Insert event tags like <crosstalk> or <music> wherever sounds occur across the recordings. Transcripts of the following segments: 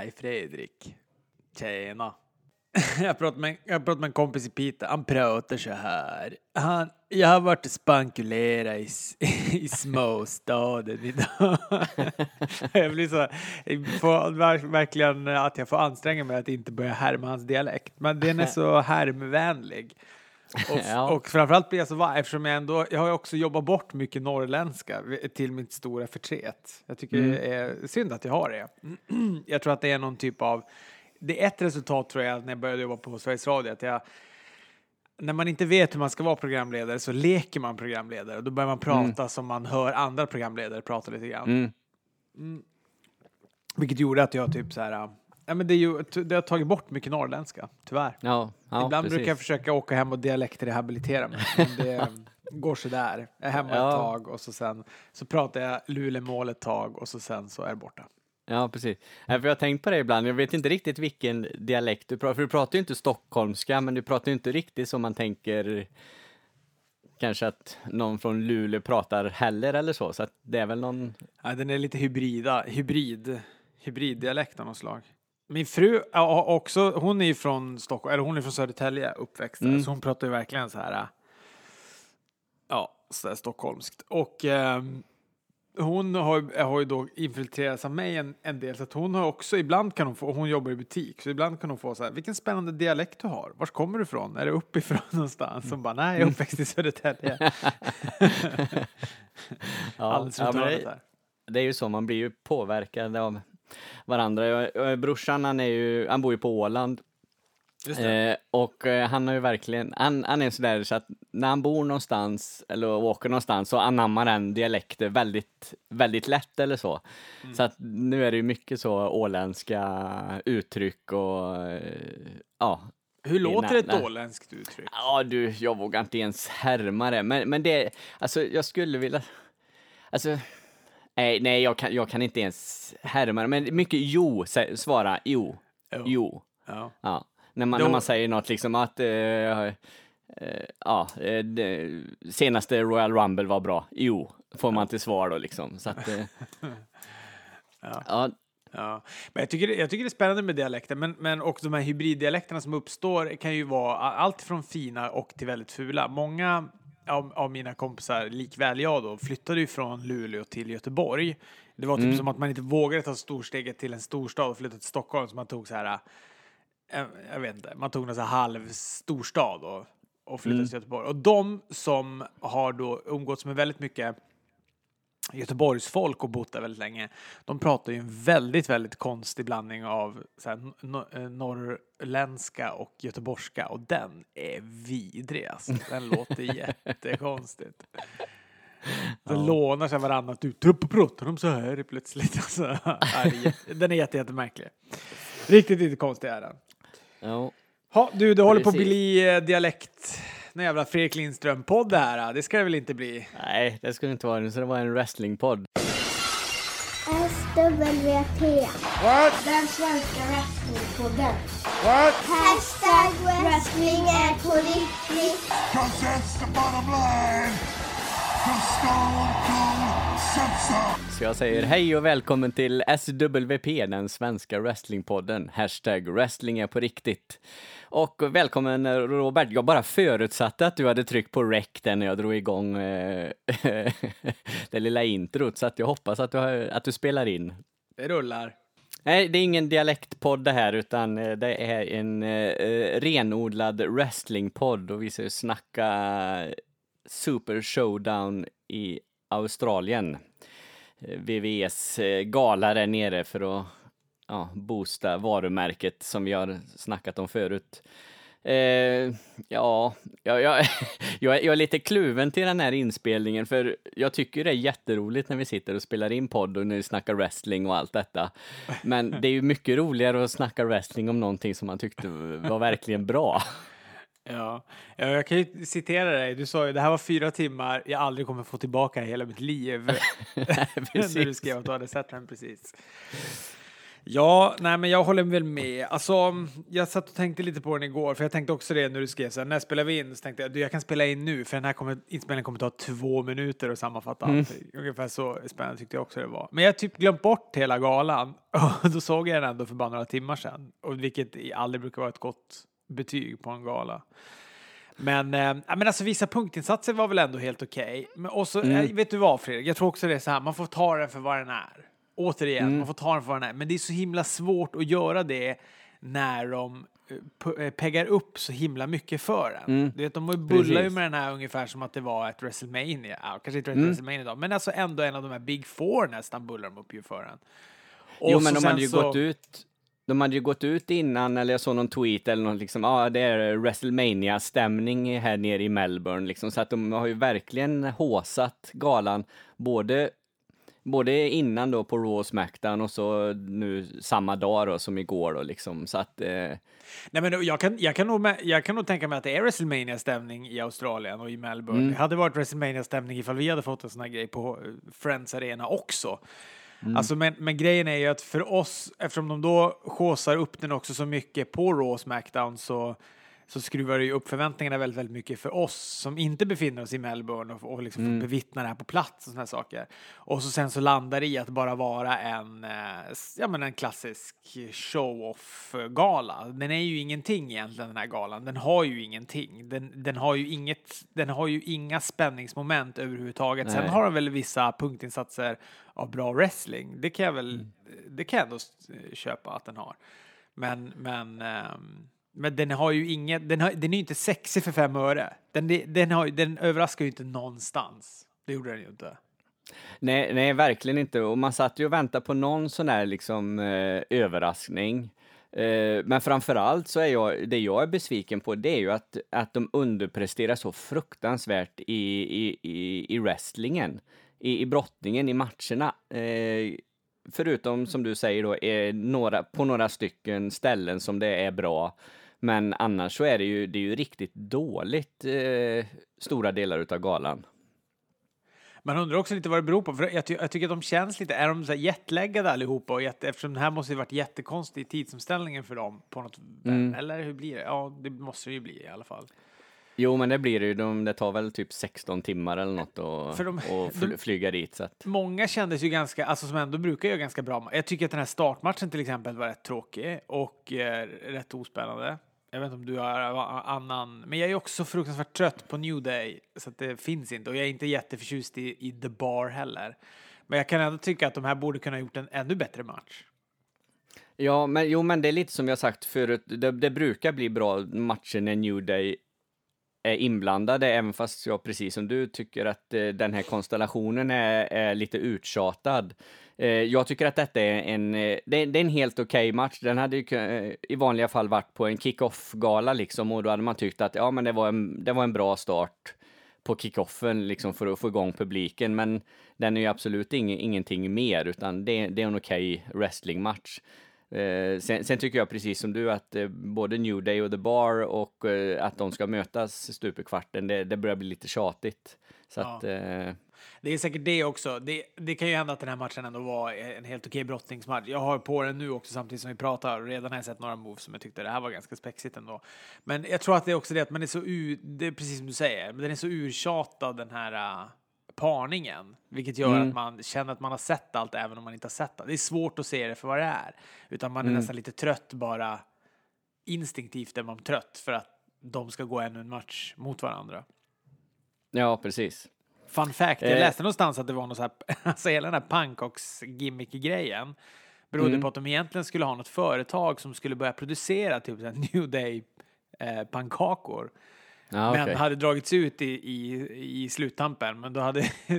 Hej Fredrik. Tjena. Jag pratar med en kompis i Pita. Han pratar så här. Jag har varit och spankulera i småstaden idag. Jag blir så verkligen att jag får anstränga mig att inte börja härma hans dialekt. Men den är så härmvänlig. Och framförallt blir jag så varm eftersom jag har ju också jobbat bort mycket norrländska till mitt stora förtret. Jag tycker det är synd att jag har det. Jag tror att det är någon typ av... Det är ett resultat tror jag när jag började jobba på Sveriges Radio att när man inte vet hur man ska vara programledare så leker man programledare och då börjar man prata som man hör andra programledare prata lite grann. Vilket gjorde att jag typ så här, ja, men det har tagit bort mycket norrländska, tyvärr. Ja, ibland precis. Brukar jag försöka åka hem och dialektrehabilitera mig. Men det går så där. Jag är hemma ett tag och sen så pratar jag lulemål ett tag och sen så är det borta. Ja, precis. För jag har tänkt på det ibland. Jag vet inte riktigt vilken dialekt du pratar. För du pratar ju inte stockholmska, men du pratar ju inte riktigt som man tänker kanske att någon från Luleå pratar heller eller så. Så att det är väl någon... Ja, den är lite hybriddialekt av något slag. Min fru också, hon är ju från Stockholm, eller hon är från Södertälje uppväxt. Så hon pratar ju verkligen så här, ja, så här stockholmskt. Och... hon har ju då infiltrerats av mig en del, så att hon har också, ibland kan hon få, hon jobbar i butik, så ibland kan hon få så här, vilken spännande dialekt du har, vars kommer du ifrån, är det uppifrån någonstans? Hon bara, nej, jag är uppväxt i Södertälje. Det är ju så, man blir ju påverkad av varandra. Brorsan, han bor ju på Åland. Och han har ju verkligen han är sådär så att när han bor någonstans eller åker någonstans så anammar han dialekter väldigt, väldigt lätt eller så. Så att nu är det ju mycket så åländska uttryck och ja. Hur låter ett åländskt uttryck? Ja du, jag vågar inte ens härma det. Men det, alltså jag skulle vilja, alltså nej jag kan inte ens härma det. Men mycket svara jo. Ja. När man säger något liksom att det senaste Royal Rumble var bra. Jo, får man till svar då liksom. Så att, Ja. Men jag tycker det är spännande med dialekter. Men också de här hybriddialekterna som uppstår kan ju vara allt från fina och till väldigt fula. Många av mina kompisar, likväl jag då, flyttade ju från Luleå till Göteborg. Det var typ som att man inte vågade ta storsteget till en storstad och flytta till Stockholm, så man tog så här... Jag vet inte, man tog en sån här halv storstad och flyttade till Göteborg. Och de som har då umgåtts med väldigt mycket Göteborgs folk och bott där väldigt länge, de pratar ju en väldigt, väldigt konstig blandning av så här, norrländska och göteborgska. Och den är vidrig, alltså. Den låter jättekonstigt. Så lånar sig varandra att du pratar om så här plötsligt. Alltså, den är jättemärklig. Riktigt konstig är den. Ja. Ha, du håller på att bli dialekt. Någon jävla Fredrik Lindström-podd här. Det ska det väl inte bli? Nej, det skulle inte vara. Så det var en wrestlingpodd. SWT. What? Den svenska wrestlingpodden. What? Hashtag wrestling är på riktigt. 'Cause that's the bottom line. Så jag säger hej och välkommen till SWP, den svenska wrestlingpodden. # wrestling är på riktigt. Och välkommen Robert, jag bara förutsatte att du hade tryckt på rec när jag drog igång det lilla introt. Så att jag hoppas att du spelar in. Det rullar. Nej, det är ingen dialektpodd det här, utan det är en renodlad wrestlingpodd. Och vi ska snacka... Super Showdown i Australien. VVS gala där nere för att boosta varumärket som vi har snackat om förut. Jag är lite kluven till den här inspelningen, för jag tycker det är jätteroligt när vi sitter och spelar in podd och nu snackar wrestling och allt detta. Men det är ju mycket roligare att snacka wrestling om någonting som man tyckte var verkligen bra. Ja, jag kan ju citera dig. Du sa ju, det här var 4 timmar jag aldrig kommer få tillbaka i hela mitt liv. När du skrev att du hade sett den precis. Ja, nej men jag håller väl med. Alltså, jag satt och tänkte lite på den igår, för jag tänkte också det när du skrev så här, när spelar vi in? Så tänkte jag, jag kan spela in nu, för den här inspelningen kommer ta 2 minuter och sammanfatta allting. Ungefär så spännande tyckte jag också det var. Men jag typ glömt bort hela galan, och då såg jag den ändå för bara några timmar sedan. Och vilket aldrig brukar vara ett gott betyg på en gala. Men alltså vissa punktinsatser var väl ändå helt okej. Men också, vet du vad Fredrik, jag tror också det är så här, man får ta den för vad den är. Återigen, man får ta den för vad den är. Men det är så himla svårt att göra det när de peggar upp så himla mycket för den. Du vet, de bullar ju med den här ungefär som att det var ett WrestleMania. Ja, kanske inte ett WrestleMania idag, men alltså ändå en av de här Big Four nästan bullar de upp ju för den. Och jo, men de hade ju gått ut... De hade ju gått ut innan, eller jag såg någon tweet eller något, liksom, det är WrestleMania-stämning här nere i Melbourne, liksom, så att de har ju verkligen håsat galan, både innan då på Raw och Smackdown och så nu samma dag då, som igår då, liksom, så att... Nej, men jag kan nog tänka mig att det är WrestleMania-stämning i Australien och i Melbourne. Det hade varit WrestleMania-stämning ifall vi hade fått en sån här grej på Friends Arena också. Alltså, men grejen är ju att för oss, eftersom de då skåsar upp den också så mycket på Raw och Smackdown, så skruvar det ju upp förväntningarna väldigt, väldigt mycket för oss som inte befinner oss i Melbourne och liksom får bevittna det här på plats och såna här saker. Och så sen så landar det i att bara vara en klassisk show-off-gala. Den är ju ingenting egentligen, den här galan. Den har ju ingenting. Den har ju inga spänningsmoment överhuvudtaget. Nej. Sen har de väl vissa punktinsatser av bra wrestling. Det kan jag väl ändå köpa att den har. Men den har ju inget, den är ju inte sexig för 5 öre. Den överraskar ju inte någonstans. Det gjorde den ju inte. Nej, verkligen inte. Och man satt ju och väntade på någon sån här liksom överraskning. Men framförallt så är det jag är besviken på, det är ju att de underpresterar så fruktansvärt i wrestlingen. I brottningen, i matcherna. Förutom, som du säger då, är på några stycken ställen som det är bra. Men annars så är det är ju riktigt dåligt stora delar utav galan. Man undrar också lite vad det beror på. För jag tycker att de känns lite... Är de så här jätteläggade allihopa? Och eftersom det här måste ju varit jättekonstig tidsomställningen för dem. På något, eller hur blir det? Ja, det måste det ju bli i alla fall. Jo, men det blir det ju. Det tar väl typ 16 timmar eller något att flyga dit. Så att. Många kändes ju ganska... Alltså som ändå brukar göra ganska bra. Jag tycker att den här startmatchen till exempel var rätt tråkig. Och rätt ospännande. Jag vet inte om du har annan... Men jag är också fruktansvärt trött på New Day. Så att det finns inte. Och jag är inte jätteförtjust i The Bar heller. Men jag kan ändå tycka att de här borde kunna ha gjort en ännu bättre match. Ja, men det är lite som jag sagt förut. Det brukar bli bra matcher när New Day... är inblandade, även fast jag precis som du tycker att den här konstellationen är lite uttjatad. Jag tycker att detta är en helt okej match. Den hade ju i vanliga fall varit på en kick-off-gala liksom, och då hade man tyckt att ja, men det var en bra start på kick-offen liksom, för att få igång publiken, men den är ju absolut ingenting mer, utan det är en okej wrestlingmatch. Sen tycker jag precis som du att både New Day och The Bar och att de ska mötas stup i kvarten, det börjar bli lite tjatigt. Så ja. Det är säkert det också. Det kan ju hända att den här matchen ändå var en helt okej brottningsmatch. Jag har på den nu också samtidigt som vi pratar. Redan har jag sett några moves som jag tyckte det här var ganska spexigt ändå. Men jag tror att det är också det att man är så det är precis som du säger, men den är så urtjatad, den här parningen, vilket gör att man känner att man har sett allt även om man inte har sett allt. Det är svårt att se det för vad det är, utan man är nästan lite trött, bara instinktivt är man trött för att de ska gå ännu en match mot varandra. Ja, precis. Fun fact, jag läste någonstans att det var något så här, alltså hela den här Pankocks-gimmick-grejen berodde på att de egentligen skulle ha något företag som skulle börja producera typ New Day pankakor. Ah, okay. Men hade dragits ut i sluttampen. Men då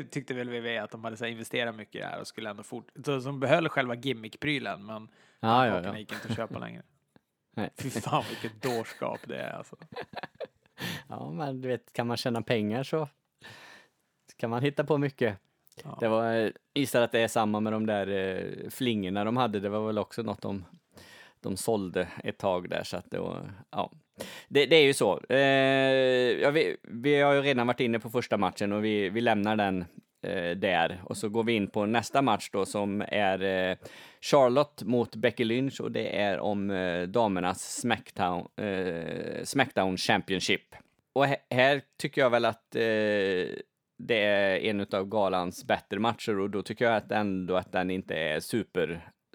tyckte väl WWE att de hade så här, investerat mycket i det här och skulle ändå så de behöll själva gimmickprylen, men de gick inte att köpa längre. Nej. Fy fan, vilket dårskap det är alltså. Ja, men du vet, kan man tjäna pengar så kan man hitta på mycket. Ja. Det var gissar att det är samma med de där flingorna de hade. Det var väl också något de sålde ett tag där, så att det var, ja. Det är ju så. Vi har ju redan varit inne på första matchen och vi lämnar den där. Och så går vi in på nästa match då, som är Charlotte mot Becky Lynch, och det är om damernas Smackdown Championship. Och här tycker jag väl att det är en av galans bättre matcher, och då tycker jag att ändå att den inte är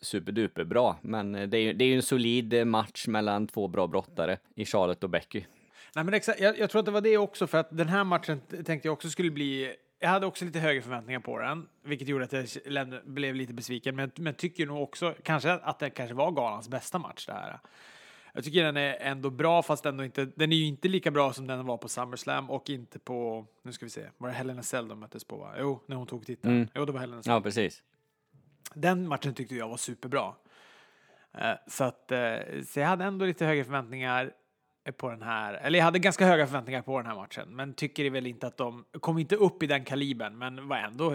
superduper bra, men det är ju en solid match mellan två bra brottare i Charlotte och Becky. Nej, men jag tror att det var det också, för att den här matchen tänkte jag också skulle bli... Jag hade också lite högre förväntningar på den, vilket gjorde att jag blev lite besviken, men tycker nog också kanske att det kanske var galans bästa match det här. Jag tycker den är ändå bra, fast ändå inte, den är ju inte lika bra som den var på SummerSlam och inte på, nu ska vi se, var det Helen Cell de möttes på, va? Jo, när hon tog titeln. Mm. Jo, det var Helen Cell. Ja, precis. Den matchen tyckte jag var superbra. Så jag hade ändå lite högre förväntningar på den här, eller jag hade ganska höga förväntningar på den här matchen, men tycker väl inte att de kom inte upp i den kalibern, men var ändå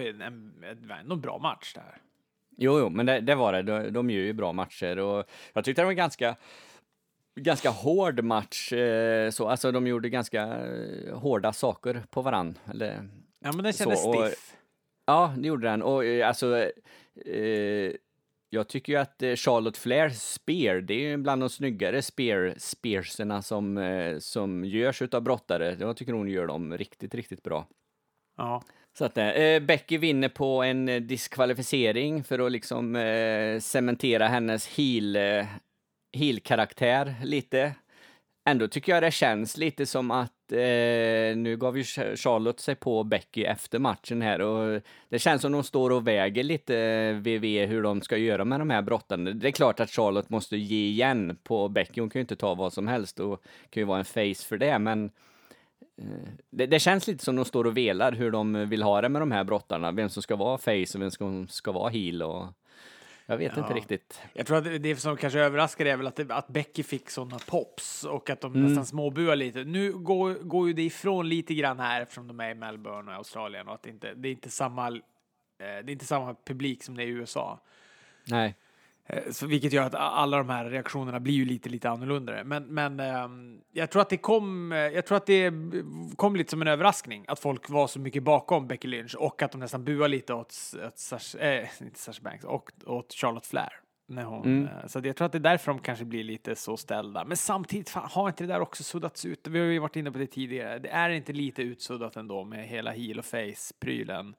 en bra match där. Jo, men det var det. De gör ju bra matcher, och jag tyckte det var ganska hård match, så alltså de gjorde ganska hårda saker på varann, eller ja, men den kändes stiff. Ja, det gjorde den, och alltså jag tycker ju att Charlotte Flair spear, det är ju bland de snyggare spearserna som görs utav brottare. Jag tycker hon gör dem riktigt, riktigt bra. Ja. Så att Becky vinner på en diskvalificering för att liksom cementera hennes heel-karaktär lite. Ändå tycker jag det känns lite som att nu gav ju Charlotte sig på Becky efter matchen här, och det känns som de står och väger lite VV hur de ska göra med de här brotten. Det är klart att Charlotte måste ge igen på Becky, hon kan ju inte ta vad som helst och kan ju vara en face för det, men det känns lite som de står och velar hur de vill ha det med de här brottarna, vem som ska vara face och vem som ska vara heel, och jag vet inte riktigt. Jag tror att det som kanske överraskar är väl att Becky fick sådana pops och att de nästan småbuar lite. Nu går ju det ifrån lite grann här eftersom de är i Melbourne och Australien, och att det är inte samma publik som det är i USA. Nej. Så, vilket gör att alla de här reaktionerna blir ju lite annorlunda. Men jag tror att det kom lite som en överraskning att folk var så mycket bakom Becky Lynch, och att de nästan buar lite åt Charlotte Flair. När hon, så jag tror att det är därför de kanske blir lite så ställda. Men samtidigt, har inte det där också suddats ut? Vi har ju varit inne på det tidigare. Det är inte lite utsuddat ändå med hela heel och face-prylen.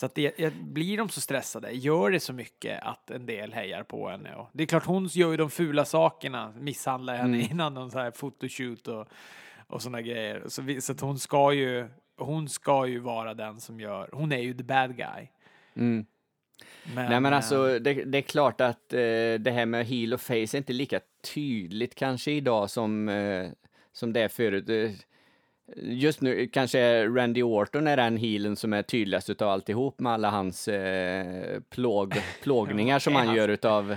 Så att blir de så stressade, gör det så mycket att en del hejar på henne. Och det är klart, hon gör ju de fula sakerna, misshandlar henne innan de så här photoshoot och såna grejer. Så att hon ska ju vara den som gör, hon är ju the bad guy. Mm. Men alltså, det är klart att det här med heel och face är inte lika tydligt kanske idag som det är förut. Just nu kanske Randy Orton är den heelen som är tydligast utav alltihop, med alla hans plågningar som han gör utav...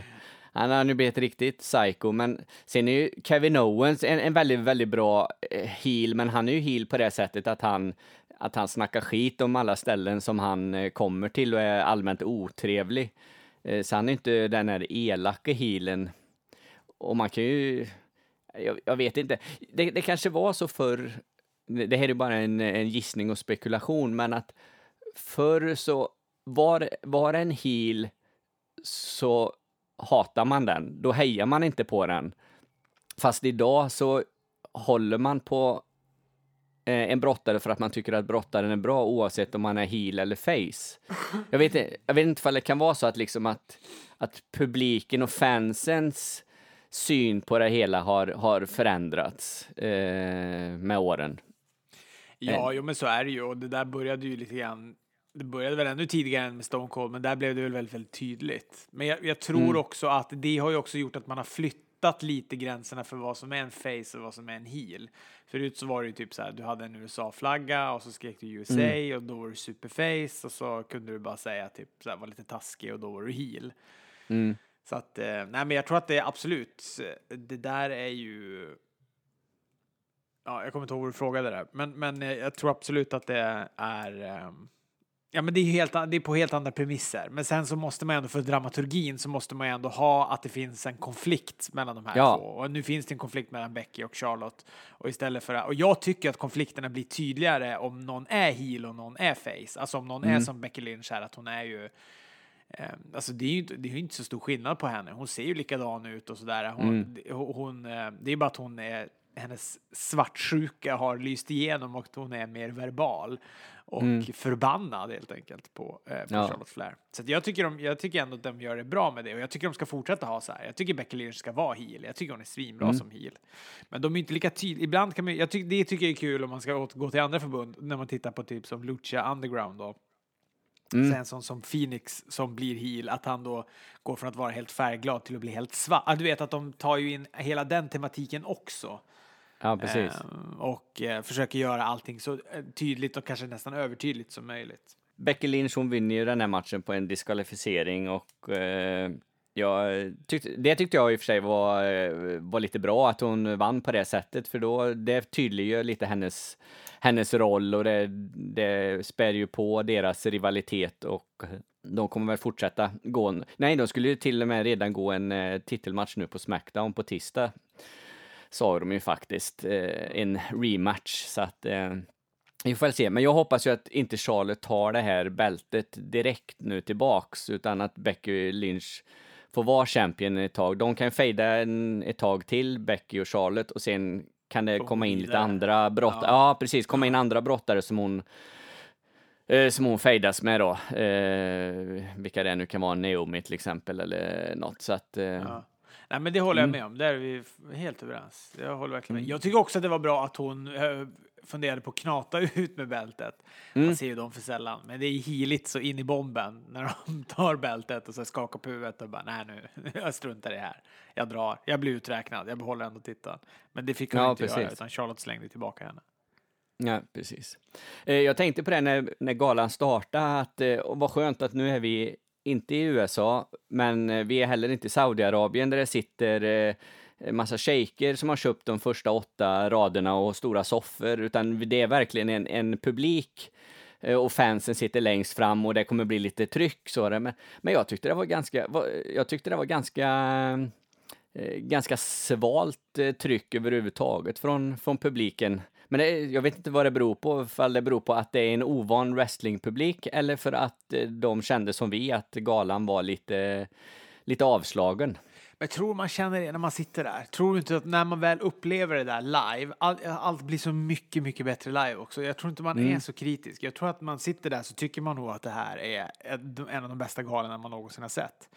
Han har nu blivit riktigt psycho, men sen är ju Kevin Owens en väldigt, väldigt bra heel, men han är ju heel på det sättet att han snackar skit om alla ställen som han kommer till och är allmänt otrevlig. Så han är inte den här elaka heelen. Och man kan ju... Jag vet inte. Det kanske var så förr. Det här är bara en gissning och spekulation, men att förr så var en heel så hatar man den. Då hejar man inte på den. Fast idag så håller man på en brottare för att man tycker att brottaren är bra, oavsett om man är heel eller face. Jag vet inte om det kan vara så att liksom att publiken och fansens syn på det hela har förändrats med åren. Ja, jo, men så är det ju. Och det där började ju lite grann... Det började väl ännu tidigare än med Stone Cold, men där blev det väl väldigt, väldigt tydligt. Men jag tror också att det har ju också gjort att man har flyttat lite gränserna för vad som är en face och vad som är en heel. Förut så var det ju typ så här, du hade en USA-flagga och så skrek du USA och då var du superface, och så kunde du bara säga typ så här, var lite taskig, och då var du heel. Mm. Så att, nej, men jag tror att det är absolut, det där är ju... Ja, jag kommer inte ihåg vad du frågade där. Men jag tror absolut att det är Ja, men det är helt, det är på helt andra premisser. Men sen så måste man ändå, för dramaturgin så måste man ändå ha att det finns en konflikt mellan de här två. Och nu finns det en konflikt mellan Becky och Charlotte. Och istället för, och jag tycker att konflikterna blir tydligare om någon är heel och någon är face. Alltså om någon är som Becky Lynch här, att hon är ju alltså det är ju inte så stor skillnad på henne. Hon ser ju likadan ut och sådär. Hon, det är bara att hon är, hennes svartsjuka har lyst igenom och hon är mer verbal och förbannad helt enkelt på Charlotte Flair. Så att jag tycker ändå att de gör det bra med det, och jag tycker de ska fortsätta ha så här. Jag tycker Becky Lynch ska vara heel. Jag tycker hon är svinbra som heel. Men de är inte lika tydliga. Ibland kan man, det tycker jag är kul om man ska gå till andra förbund, när man tittar på typ som Lucha Underground då. Sen som Phoenix som blir heel, att han då går från att vara helt färgglad till att bli helt svart. Du vet att de tar ju in hela den tematiken också. Ja, precis. Och försöker göra allting så tydligt och kanske nästan övertydligt som möjligt. Becky Lynch, hon vinner ju den här matchen på en diskvalificering, och jag tyckte i och för sig var lite bra att hon vann på det sättet, för då det tydliggör lite hennes roll, och det spär ju på deras rivalitet, och de kommer väl fortsätta gå de skulle ju till och med redan gå en titelmatch nu på Smackdown på tisdag, sa de ju faktiskt, en rematch, så att vi får väl se. Men jag hoppas ju att inte Charlotte tar det här bältet direkt nu tillbaks, utan att Becky Lynch får vara champion ett tag. De kan fejda ett tag till, Becky och Charlotte, och sen kan det komma in lite andra brottare. Ja, precis, komma in andra brottare som hon fejdas med då. Vilka det nu kan vara, Naomi till exempel eller något, så att... Nej, men det håller jag med om. Där är vi helt överens. Jag håller verkligen med. Jag tycker också att det var bra att hon funderade på att knata ut med bältet. Man ser ju dem för sällan. Men det är heligt så in i bomben när de tar bältet och så skakar på huvudet och bara, nej nu, jag struntar i det här. Jag drar, jag blir uträknad, jag behåller ändå tittan. Men det fick hon inte göra, utan Charlotte slängde tillbaka henne. Ja, precis. Jag tänkte på det när galan startade, att vad skönt att nu är vi inte i USA, men vi är heller inte i Saudiarabien där det sitter massa shejker som har köpt de första 8 raderna och stora soffor, utan det är verkligen en publik, och fansen sitter längst fram och det kommer bli lite tryck så där. Men jag tyckte det var ganska svalt tryck överhuvudtaget från publiken. Men jag vet inte vad det beror på, ifall det beror på att det är en ovan wrestlingpublik eller för att de kände som vi att galan var lite avslagen. Men tror man känner det när man sitter där? Tror du inte att när man väl upplever det där live, allt blir så mycket, mycket bättre live också. Jag tror inte man är så kritisk. Jag tror att man sitter där så tycker man nog att det här är en av de bästa galorna man någonsin har sett.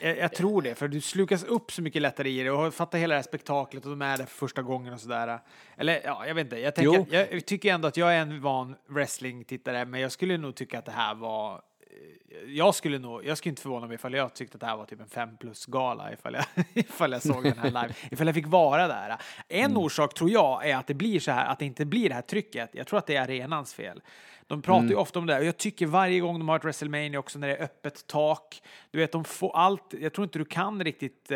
Jag tror det, för du slukas upp så mycket lättare i det och fattar hela det här spektaklet, och de är där för första gången och sådär. Eller ja, jag vet inte. Jag tycker ändå att jag är en van wrestling-tittare, men jag skulle nog tycka att det här var... Jag skulle inte förvåna mig ifall jag tyckte att det här var typ en 5+-gala ifall jag såg den här live. Ifall jag fick vara där. En orsak tror jag är att det blir så här, att det inte blir det här trycket. Jag tror att det är arenans fel. De pratar ju ofta om det, och jag tycker varje gång de har ett WrestleMania också, när det är öppet tak. Du vet, de får allt. Jag tror inte du kan riktigt...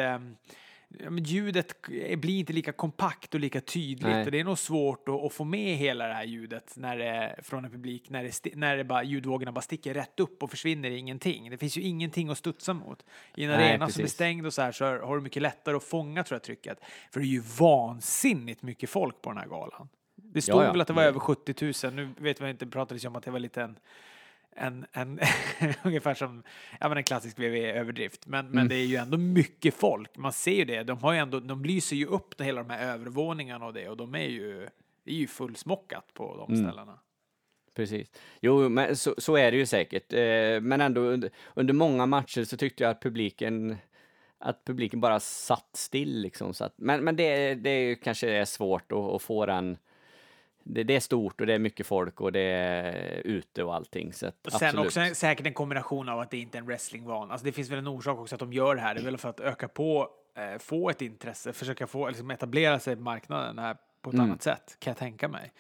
ljudet blir inte lika kompakt och lika tydligt. Nej. Och det är nog svårt att få med hela det här ljudet när det, från en publik, när det bara, ljudvågorna bara sticker rätt upp och försvinner i ingenting. Det finns ju ingenting att studsa mot. I en arena som är stängd och så har du mycket lättare att fånga, tror jag, trycket. För det är ju vansinnigt mycket folk på den här galan. Det stod väl att det var över 70 000. Nu vet man inte, pratades om att det var lite en ungefär som en klassisk WWE-överdrift, men det är ju ändå mycket folk, man ser ju det, de lyser ju upp hela de här övervåningarna och det, och det är ju fullsmockat på de ställena. Precis. Jo, men så är det ju säkert, men ändå under många matcher så tyckte jag att publiken bara satt still liksom, så att, men det kanske är svårt att få den. Det är stort och det är mycket folk och det är ute och allting. Så att, och sen också säkert en kombination av att det inte är en wrestlingvan. Alltså det finns väl en orsak också att de gör det här. Det är väl för att öka på, få ett intresse, försöka få, liksom etablera sig på marknaden här på ett annat sätt, kan jag tänka mig.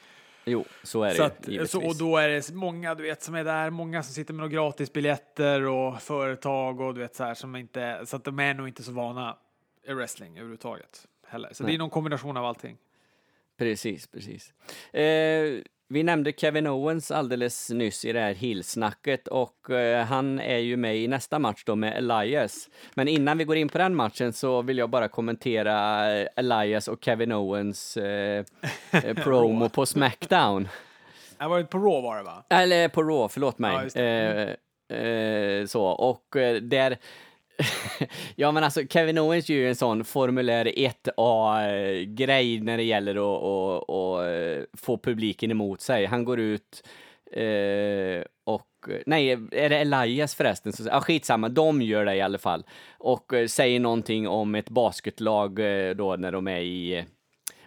Jo, så är det. Och då är det många, du vet, som är där, många som sitter med några gratisbiljetter och företag och du vet så här, som inte, så att de är nog inte så vana i wrestling överhuvudtaget heller. Så det är någon kombination av allting. Precis. Vi nämnde Kevin Owens alldeles nyss i det här heel-snacket och han är ju med i nästa match då med Elias. Men innan vi går in på den matchen så vill jag bara kommentera Elias och Kevin Owens promo på Smackdown. Jag var på Raw var det va? Eller på Raw, förlåt mig. Ja, så, och där... ja men alltså Kevin Owens är ju en sån formulär 1A-grej när det gäller att få publiken emot sig. Han går ut och nej, är det Elias förresten? Så, ja, skitsamma, de gör det i alla fall. Och säger någonting om ett basketlag då när de är i...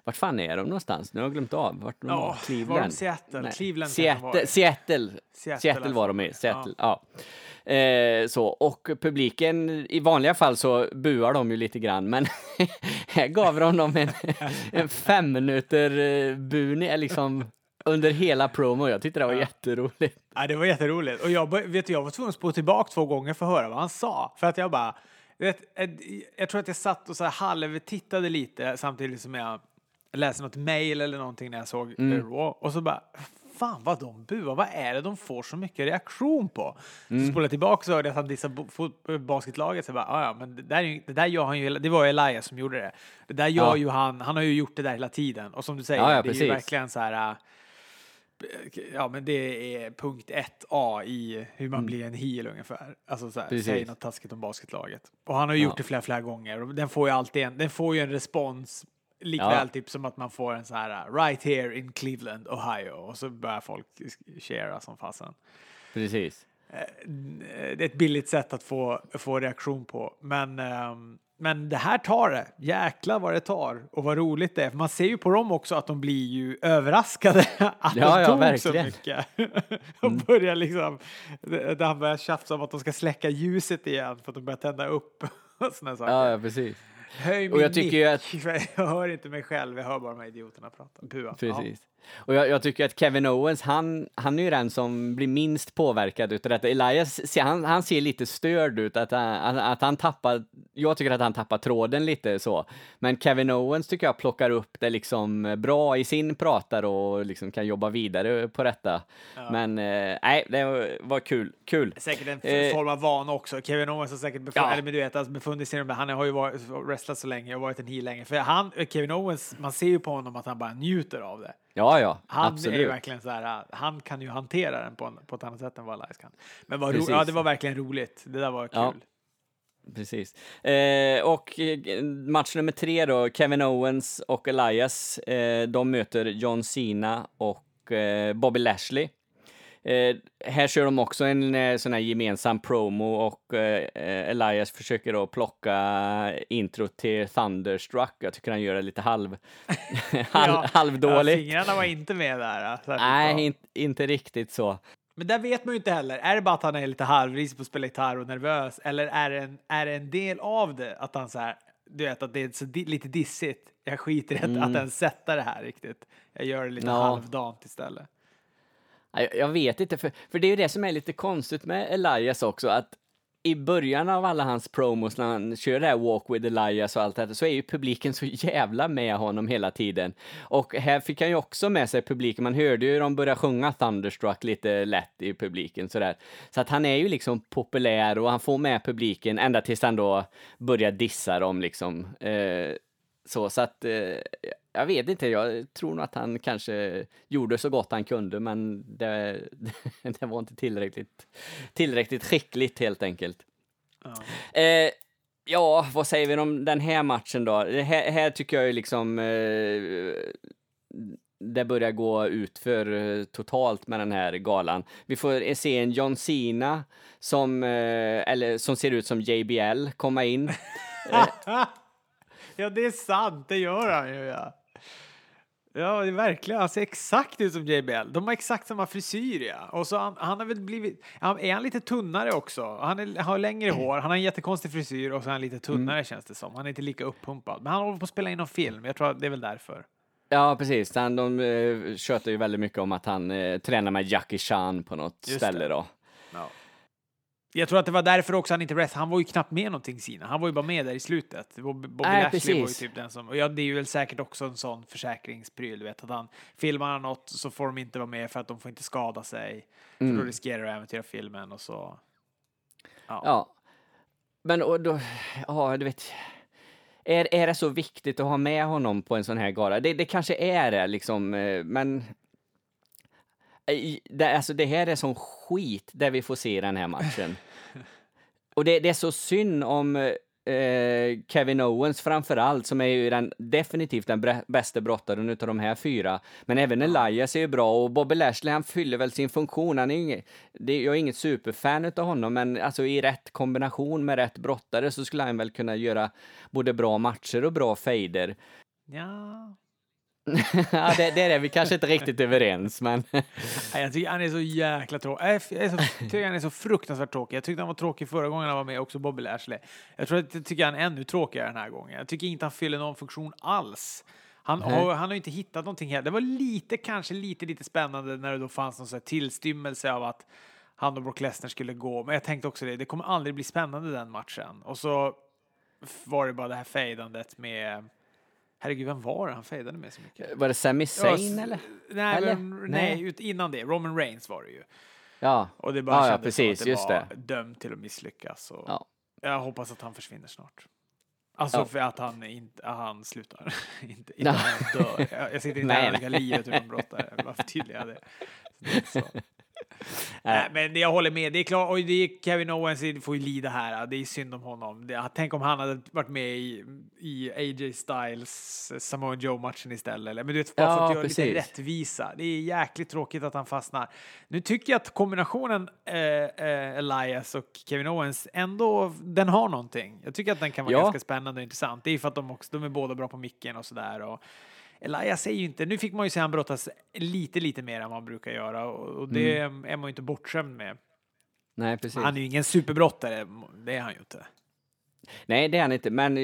Vart fan är de någonstans? Nu har jag glömt av. Vart de var? Cleveland? Var de Seattle? Nej. Cleveland Seattle var de i. Seattle, ja. Så, och publiken, i vanliga fall så buar de ju lite grann, men här gav de dem en 5 minuter buni liksom under hela promo. Jag tyckte det var jätteroligt. Ja, det var jätteroligt. Och jag var tvungen att spå tillbaka 2 gånger för att höra vad han sa. För att jag bara, jag tror att jag satt och så här halv tittade lite samtidigt som jag läste något mail eller någonting när jag såg Raw. Och så bara... Fan vad de buar, vad är det de får så mycket reaktion på? Så spolar tillbaka så hörde jag att han dissade basketlaget. Så bara, ja men det där gör han ju, det var ju Elias som gjorde det. Det där gör ju han har ju gjort det där hela tiden. Och som du säger, det är ju verkligen så här, ja men det är punkt 1A i hur man blir en heel ungefär. Alltså så här, säger något taskigt om basketlaget. Och han har ju gjort det flera gånger. Och den får ju alltid en respons. Likväl typ som att man får en så här right here in Cleveland, Ohio, och så börjar folk sharea som fasen. Precis. Det är ett billigt sätt att få reaktion på. Men det här tar det. Jäklar vad det tar och vad roligt det är. För man ser ju på dem också att de blir ju överraskade att de tog verkligen. Så mycket. De börjar liksom, han börjar tjafsa om att de ska släcka ljuset igen för att de börjar tända upp och såna saker. Ja, precis. Höj och jag tycker ju att jag hör inte mig själv, jag hör bara de här idioterna prata. Pua. Precis. Ja. Och jag tycker att Kevin Owens han är ju den som blir minst påverkad utav detta. Elias han ser lite störd ut att han tappar, jag tycker att han tappar tråden lite så. Men Kevin Owens tycker jag plockar upp det liksom bra i sin pratar och liksom kan jobba vidare på detta. Ja. Men nej, det var kul. Säkert en form av vana också. Kevin Owens har säkert befunnit sig, han har ju wrestlat så länge och varit en heel länge. För Kevin Owens, man ser ju på honom att han bara njuter av det. Ja, han absolut. Är ju verkligen så här, han kan ju hantera den på ett annat sätt än vad Elias kan. Men det var verkligen roligt. Det där var kul. Ja, precis. Och match nummer 3 då, Kevin Owens och Elias, de möter John Cena och Bobby Lashley. Här kör de också en sån här gemensam promo och Elias försöker då plocka intro till Thunderstruck. Jag tycker han gör det lite halvdåligt. Fingrarna var inte med där. Nej, inte riktigt så. Men där vet man ju inte heller. Är det bara att han är lite halvris på att spela gitarr och nervös? Eller är det en del av det att han så här, du vet att det är så lite dissigt. Jag skiter i att ens sätta det här riktigt. Jag gör det lite halvdant istället. Jag vet inte, för det är ju det som är lite konstigt med Elias också, att i början av alla hans promos när han kör det här Walk with Elias och allt det här, så är ju publiken så jävla med honom hela tiden. Och här fick han ju också med sig publiken, man hörde ju de börja sjunga Thunderstruck lite lätt i publiken sådär. Så att han är ju liksom populär och han får med publiken ända tills han då börjar dissa dem liksom. Så att jag vet inte, jag tror nog att han kanske gjorde så gott han kunde, men det var inte tillräckligt skickligt helt enkelt. Ja. Vad säger vi om den här matchen då? Här tycker jag ju liksom det börjar gå ut för totalt med den här galan. Vi får se en John Cena som ser ut som JBL komma in. Ja, det är sant. Det gör han ju, ja. Ja, det är verkligen. Han ser exakt ut som JBL. De har exakt samma frisyr, ja. Och så han har väl blivit... Är han lite tunnare också? Han har längre hår. Han har en jättekonstig frisyr och så är han lite tunnare, känns det som. Han är inte lika uppumpad. Men han håller på att spela in någon film. Jag tror att det är väl därför. Ja, precis. De tjöter ju väldigt mycket om att han tränar med Jackie Chan på något ställe då. Ja. Jag tror att det var därför också han inte wrestlade. Han var ju knappt med någonting, Cena. Han var ju bara med där i slutet. Bobby Lashley var ju typ den som... Och ja, det är ju väl säkert också en sån försäkringspryl, du vet. Att han filmar något så får de inte vara med för att de får inte skada sig. Mm. För då riskerar de att äventyra filmen och så... Ja. Men och då... Ja, du vet... Är det så viktigt att ha med honom på en sån här gala? Det kanske är det, liksom. Men... Alltså det här är sån skit där vi får se den här matchen. Och det är så synd om Kevin Owens framförallt, som är ju definitivt den bästa brottaren utav de här fyra. Men även Elias är ju bra, och Bobby Lashley, han fyller väl sin funktion. Han är jag är inget superfan utav honom, men alltså i rätt kombination med rätt brottare så skulle han väl kunna göra både bra matcher och bra fejder. Ja... Ja, det är det. Vi kanske inte riktigt överens, men... Jag tycker han är så jäkla tråkig. Jag tycker han är så fruktansvärt tråkig. Jag tyckte han var tråkig förra gången han var med också, Bobby Lashley. Jag tror att jag tycker han är ännu tråkigare den här gången. Jag tycker inte han fyller någon funktion alls. Han har ju inte hittat någonting här. Det var kanske lite spännande när det då fanns någon så här tillstymmelse av att han och Brock Lesnar skulle gå. Men jag tänkte också det kommer aldrig bli spännande den matchen. Och så var det bara det här fejdandet med... Herregud, vem var det han fejdade med så mycket? Var det Sami Zayn eller? Nej, innan det. Roman Reigns var det ju. Ja, och det bara kändes precis, att det just var det. Dömt till att misslyckas. Och ja. Jag hoppas att han försvinner snart. Alltså för att han slutar. inte han dör. Jag sitter inte här och lägger livet ur de brottare. Bara förtydliga det. Nej, men jag håller med. Det är klart, och det är Kevin Owens får ju lida här. Det är synd om honom. Tänk om han hade varit med i AJ Styles Samoa Joe-matchen istället. Men du vet, bara för att göra lite rättvisa. Det är jäkligt tråkigt att han fastnar. Nu tycker jag att kombinationen Elias och Kevin Owens ändå, den har någonting. Jag tycker att den kan vara ganska spännande och intressant. Det är ju för att de är båda bra på micken och sådär, och Elias säger ju inte... Nu fick man ju se han brottas lite mer än man brukar göra. Och det är man ju inte bortskämd med. Nej, precis. Han är ju ingen superbrottare. Det är han ju inte. Nej, det är han inte. Men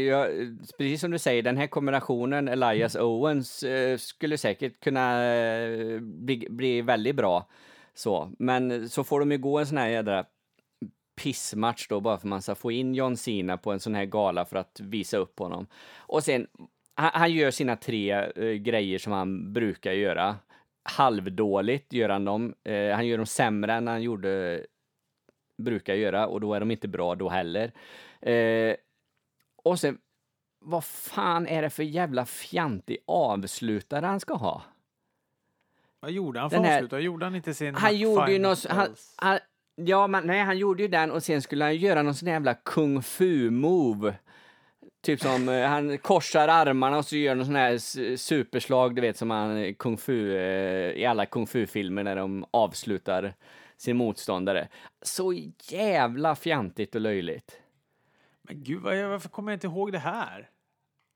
precis som du säger, den här kombinationen Elias-Owens skulle säkert kunna bli väldigt bra. Så. Men så får de ju gå en sån här jädra pissmatch då, bara för man ska få in John Cena på en sån här gala för att visa upp honom. Och sen... Han gör sina tre grejer som han brukar göra. Halvdåligt gör han dem. Han gör dem sämre än han brukar göra. Och då är de inte bra då heller. Och sen, vad fan är det för jävla fjantig avslutare han ska ha? Vad gjorde han för avslutare? Gjorde han inte sin... Han gjorde ju något... Han gjorde ju den, och sen skulle han göra någon sån jävla kung fu-move. Typ som han korsar armarna och så gör någon sån här superslag, du vet, som han kung fu i alla kung fu-filmer när de avslutar sin motståndare. Så jävla fjantigt och löjligt. Men gud, varför kommer jag inte ihåg det här?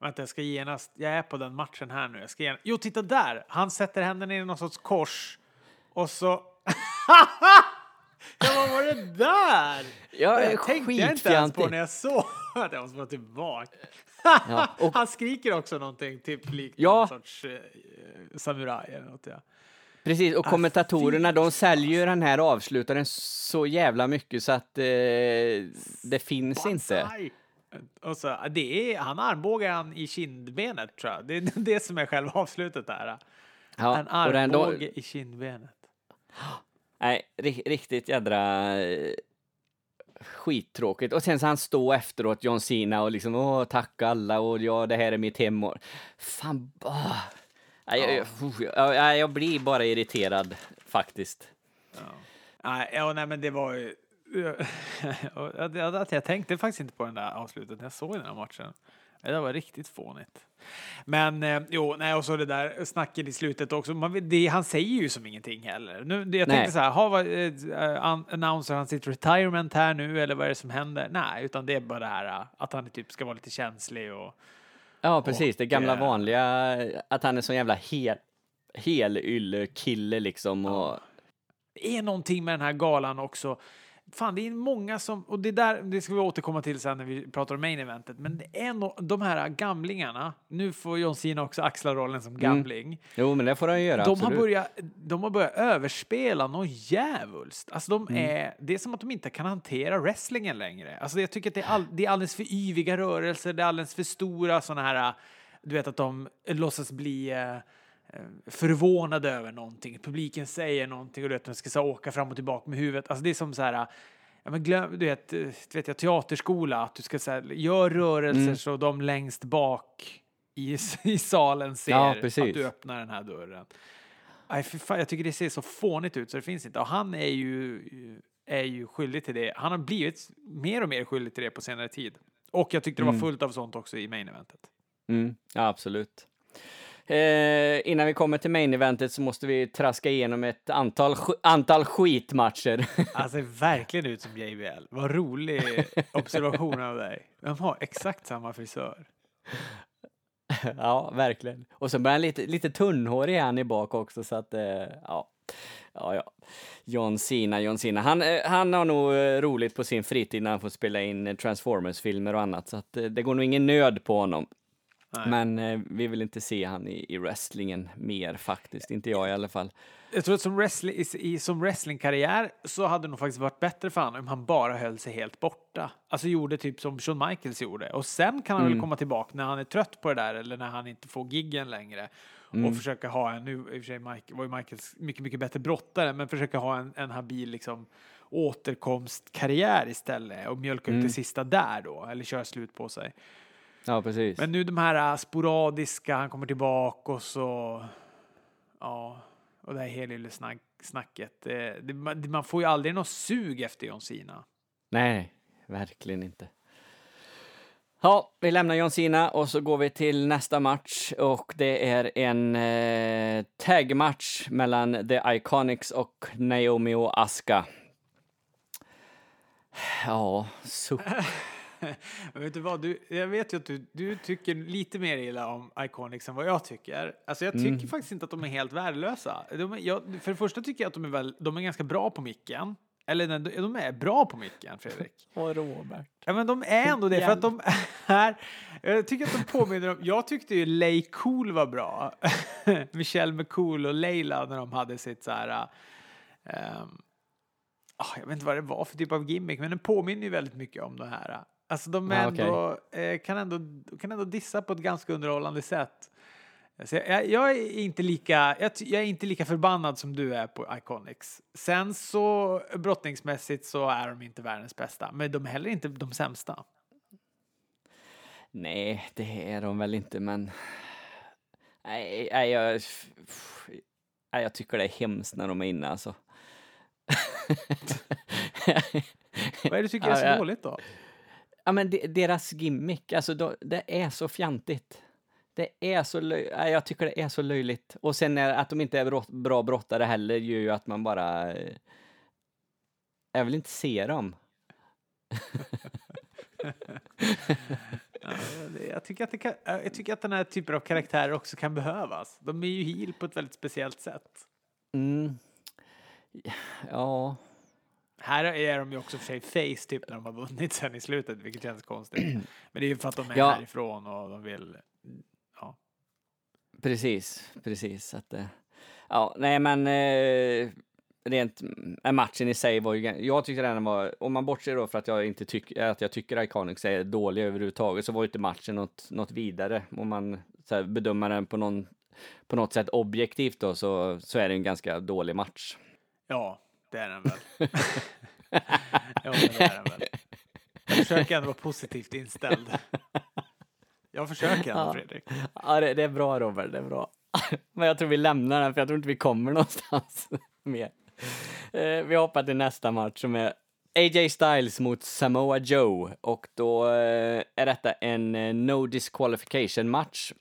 Vänta, jag är på den matchen här nu. Jo, titta där! Han sätter händerna i någon sorts kors och så... Vad var det där? Jag tänkte inte ens på när jag såg att jag var tillbaka. Och han skriker också någonting typ likt någon sorts samurai eller något. Ja. Precis, och kommentatorerna de säljer den här avslutaren så jävla mycket så att det finns inte. Och så, han armbågar han i kindbenet, tror jag. Det är det som är själva avslutet där. Ja, en armbåge i kindbenet. Nej, riktigt jädra skittråkigt. Och sen så han står efteråt, John Cena, och liksom, tack alla, och det här är mitt hem. Fan, jag blir bara irriterad, faktiskt. Nej, men det var ju... Jag tänkte faktiskt inte på den där avslutet när jag såg den här matchen. Det var riktigt fånigt. Men och så det där snacket i slutet också. Han säger ju som ingenting heller. Tänkte så här, annonserar han sitt retirement här nu, eller vad är det som händer? Nej, utan det är bara det här att han typ ska vara lite känslig och... Ja, precis. Det gamla vanliga att han är sån jävla helylle kille liksom. Och... Det är någonting med den här galan också. fan, det är många som, och det där, det ska vi återkomma till sen när vi pratar om main eventet, men det är de här gamlingarna, nu får John Cena också axla rollen som gamling. Mm. Jo, men det får han göra, absolut. De har börjat överspela någon jävulst. Alltså det är som att de inte kan hantera wrestlingen längre. Alltså jag tycker att det är alldeles för yviga rörelser, det är alldeles för stora sådana här, du vet att de låtsas bli förvånade över någonting. Publiken säger någonting och du vet de ska så åka fram och tillbaka med huvudet. Alltså det är som så här, ja men glöm, du vet jag teaterskola att du ska så här, gör rörelser så de längst bak i salen ser att du öppnar den här dörren. Aj, för fan, jag tycker det ser så fånigt ut så det finns inte. Och han är ju skyldig till det. Han har blivit mer och mer skyldig till det på senare tid. Och jag tyckte det var fullt av sånt också i main eventet. Mm, ja, absolut. Innan vi kommer till main eventet så måste vi traska igenom ett antal skitmatcher. Alltså det verkligen ut som JBL. Vad rolig observation av dig. De har exakt samma frisör. Ja, verkligen. Och så börjar han lite tunnhårig han i bak också så att ja. John Cena. Han har nog roligt på sin fritid när han får spela in Transformers-filmer och annat så att det går nog ingen nöd på honom. Nej. Men vi vill inte se han i wrestlingen mer faktiskt, inte jag i alla fall. Jag tror att som wrestlingkarriär så hade det nog faktiskt varit bättre för honom om han bara höll sig helt borta. Alltså gjorde typ som Shawn Michaels gjorde. Och sen kan han väl komma tillbaka när han är trött på det där eller när han inte får giggen längre. Och försöka ha en, nu i och för sig var ju Michaels mycket, mycket bättre brottare, men försöka ha en habil liksom återkomstkarriär istället och mjölka ut det sista där då. Eller köra slut på sig. Ja, precis. Men nu de här sporadiska, han kommer tillbaka och så ja, och det här hela lilla snacket. Man får ju aldrig något sug efter John Cena. Nej, verkligen inte. Ja, vi lämnar John Cena och så går vi till nästa match och det är en tagmatch mellan The Iconics och Naomi och Asuka. Ja, så vet du vad, jag vet ju att du tycker lite mer illa om Iconics än vad jag tycker. Alltså jag tycker faktiskt inte att de är helt värdelösa. För det första tycker jag att de är ganska bra på micken. Eller de är bra på micken, Fredrik. Och Robert. Ja, men de är ändå det för att de är... Jag tycker att de påminner om... Jag tyckte ju Lay Cool var bra. Michelle McCool och Leila när de hade sitt så här... jag vet inte vad det var för typ av gimmick, men den påminner ju väldigt mycket om det här. Alltså de kan ändå dissa på ett ganska underhållande sätt. Så jag är inte lika förbannad som du är på Iconics. Sen så brottningsmässigt så är de inte världens bästa, men de är heller inte de sämsta. Nej, det är de väl inte, men jag tycker det är hemskt när de är inne alltså. Vad är det du tycker är så dåligt då? Ja, men deras gimmick, alltså det är så fjantigt. Det är så jag tycker det är så löjligt. Och sen att de inte är bra brottare heller gör ju att man bara... Jag vill inte se dem. Jag tycker att den här typen av karaktärer också kan behövas. De är ju heel på ett väldigt speciellt sätt. Mm. Ja... Här är de ju också för sig face typ när de har vunnit sen i slutet, vilket känns konstigt. Men det är ju för att de är härifrån och de vill... Ja. Precis. Att, ja, nej men rent matchen i sig var ju... Jag tyckte den var... Om man bortser då för att jag tycker Iconics är dålig överhuvudtaget så var ju inte matchen något vidare. Om man så här, bedömer den på något sätt objektivt då så är det en ganska dålig match. Ja, det är den väl. Ja, det är den väl. Jag försöker ändå vara positivt inställd. Jag försöker ändå, Fredrik. Ja, det är bra, Robert. Det är bra. Men jag tror vi lämnar den, för jag tror inte vi kommer någonstans mer. Vi hoppar till nästa match som är AJ Styles mot Samoa Joe. Och då är detta en no disqualification match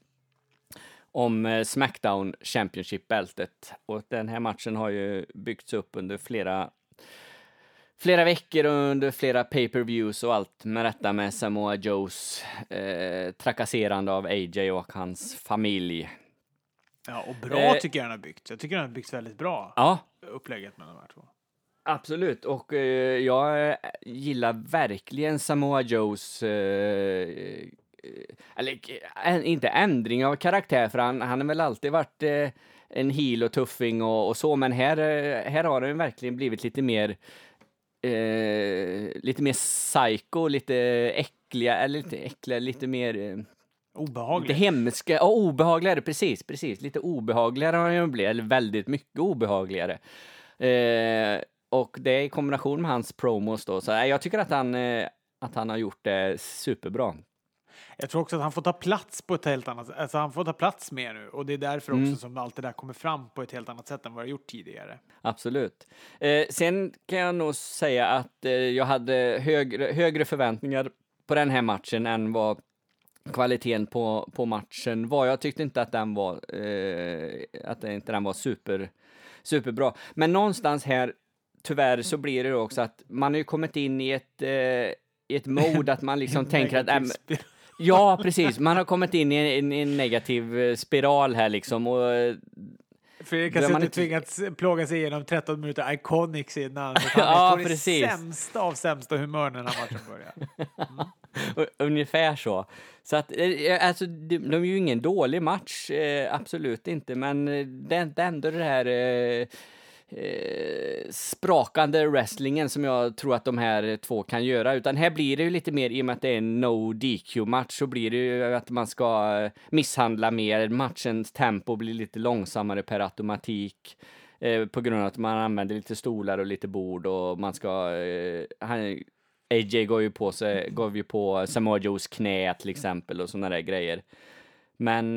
om Smackdown Championship-bältet. Och den här matchen har ju byggts upp under flera veckor och under flera pay-per-views och allt med detta med Samoa Joes trakasserande av AJ och hans familj. Ja, och bra tycker jag den har byggt. Jag tycker den har byggts väldigt bra, upplägget med de här två. Absolut, och jag gillar verkligen Samoa Joes eller inte ändring av karaktär, för han har väl alltid varit en heel och tuffing och så, men här har den verkligen blivit lite mer psycho, lite mer obehaglig. Lite hemska, ja, obehagligare, precis. Lite obehagligare har han blivit, eller väldigt mycket obehagligare. Och det är i kombination med hans promos då, så jag tycker att han har gjort det superbra. Jag tror också att han får ta plats på ett helt annat sätt. Alltså han får ta plats mer nu. Och det är därför också som allt det där kommer fram på ett helt annat sätt än vad jag gjort tidigare. Absolut. Sen kan jag nog säga att jag hade högre förväntningar på den här matchen än vad kvaliteten på matchen var. Jag tyckte inte att den var, superbra. Men någonstans här, tyvärr, så blir det också att man har ju kommit in i ett mode att man liksom tänker att... ja, precis. Man har kommit in i en negativ spiral här liksom. Och Fredrik har suttit tvingats plåga sig igenom 13 minuter Iconics innan. Ja, precis. Han är på det sämsta av sämsta humör när den här matchen börjar. Ungefär så. Så att, alltså, de är ju ingen dålig match. Absolut inte. Men det är ändå det här... sprakande wrestlingen som jag tror att de här två kan göra, utan här blir det ju lite mer, i och med att det är en no DQ-match, så blir det ju att man ska misshandla mer, matchens tempo blir lite långsammare per automatik på grund av att man använder lite stolar och lite bord, och man ska AJ går ju på Samoa Joes knä till exempel och sådana där grejer, men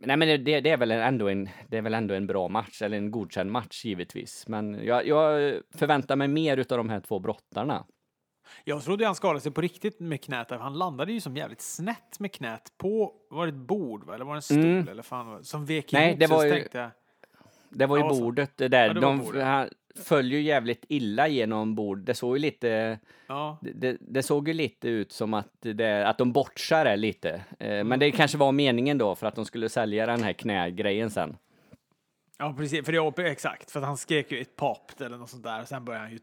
nej, men det är väl ändå en bra match, eller en godkänd match givetvis. Men jag förväntar mig mer utav de här två brottarna. Jag trodde han skadade sig på riktigt med knät. Han landade ju som jävligt snett med knät på, var det ett bord va? Eller var det en stol eller fan, som vek ihop. Nej, det var ju bordet där. Ja, han föll ju jävligt illa genom bord. Det såg ju lite det såg ju lite ut som att de bortsade lite. Men det kanske var meningen då, för att de skulle sälja den här knägrejen sen. Ja, precis, för att han skrek ju ett pop eller något sånt där, och sen började han ju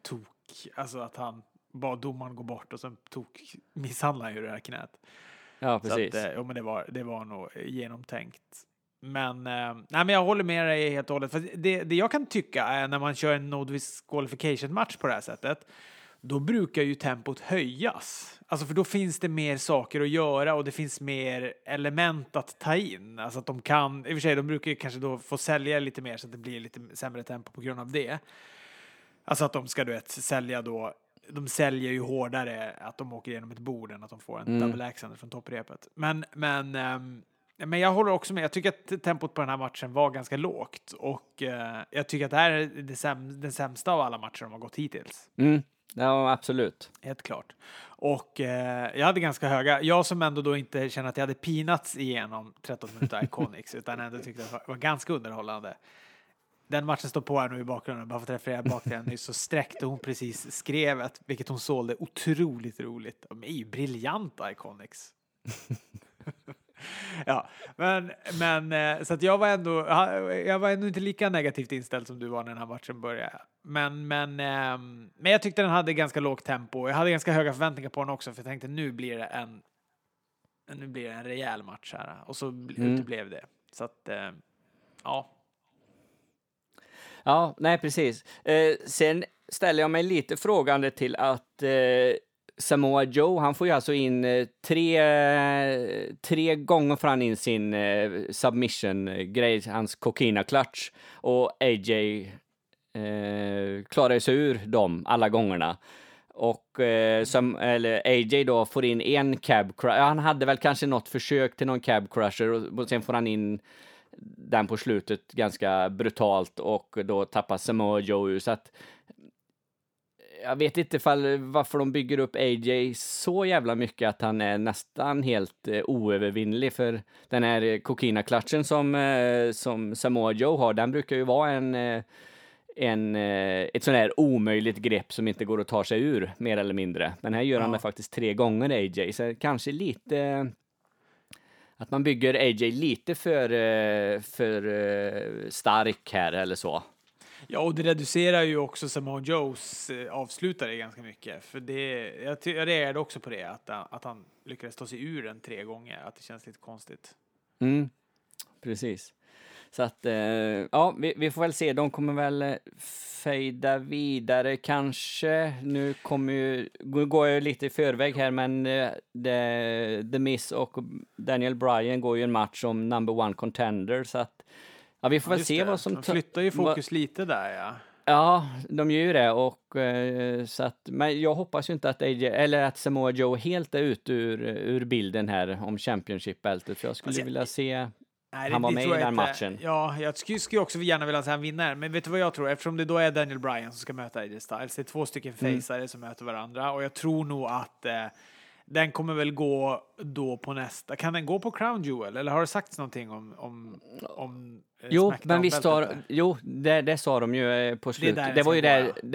alltså att han bara domaren går bort och sen misshandlar ju det här knät. Ja, precis. Så att, men det var nog genomtänkt. Men, nej, men jag håller med dig helt och hållet. För det jag kan tycka är, när man kör en no disqualification match på det här sättet, då brukar ju tempot höjas. Alltså, för då finns det mer saker att göra och det finns mer element att ta in. Alltså att de kan, i och för sig, de brukar ju kanske då få sälja lite mer så att det blir lite sämre tempo på grund av det. Alltså att de ska sälja då, de säljer ju hårdare att de åker igenom ett bord än att de får en double axander från topprepet. Men jag håller också med. Jag tycker att tempot på den här matchen var ganska lågt. Och jag tycker att det här är den sämsta av alla matcher de har gått hittills. Ja, absolut. Helt klart. Och jag hade ganska höga. Jag som ändå då inte känner att jag hade pinats igenom 13 minuter Iconics, utan ändå tyckte att det var ganska underhållande. Den matchen står på här nu i bakgrunden. Bara för att referera bak till den nyss, så sträckte hon precis skrevet, vilket hon sålde otroligt roligt. De är ju briljanta Iconics. Ja, men så att jag var ändå inte lika negativt inställd som du var när den här matchen började. Men jag tyckte den hade ganska lågt tempo. Jag hade ganska höga förväntningar på den också, för jag tänkte nu blir det en rejäl match här, och så blev det. Så att ja. Ja, nej, precis. Sen ställer jag mig lite frågande till att Samoa Joe, han får ju alltså in tre gånger fram in sin submission-grej, hans kokina-klatsch, och AJ klarar sig ur dem alla gångerna. Och AJ då får in en cab crusher. Han hade väl kanske något försök till någon cab crusher, och sen får han in den på slutet ganska brutalt, och då tappar Samoa Joe ur, så att jag vet inte varför de bygger upp AJ så jävla mycket att han är nästan helt oövervinnlig, för den här kokina-klatschen som Samoa Joe har, den brukar ju vara ett sån här omöjligt grepp som inte går att ta sig ur, mer eller mindre. Men här gör han det faktiskt tre gånger, AJ, så kanske lite att man bygger AJ lite för stark här eller så. Ja, och det reducerar ju också Samoa Joes avslutare ganska mycket. För det, jag reagerade också på det, att han lyckades ta sig ur den 3 gånger. Att det känns lite konstigt. Mm, precis. Så att, ja, vi får väl se. De kommer väl fejda vidare kanske. Nu kommer ju, går jag lite i förväg här, men The Miz och Daniel Bryan går ju en match som number one contender. Så att, ja, vi får väl se vad som... De flyttar ju fokus lite där, ja. Ja, de gör ju det. Och, så att, men jag hoppas ju inte att AJ, eller att Samoa Joe helt är ute ur bilden här om Championship-bältet. För jag skulle vilja se... Nej, han var med i den matchen. Ja, jag skulle också gärna vilja att han vinner. Men vet du vad jag tror? Eftersom det då är Daniel Bryan som ska möta AJ Styles. Det är 2 stycken faceare som möter varandra. Och jag tror nog att den kommer väl gå då på nästa. Kan den gå på Crown Jewel? Eller har det sagts någonting om jo, men vi står. Jo, det sa de ju på slut. Det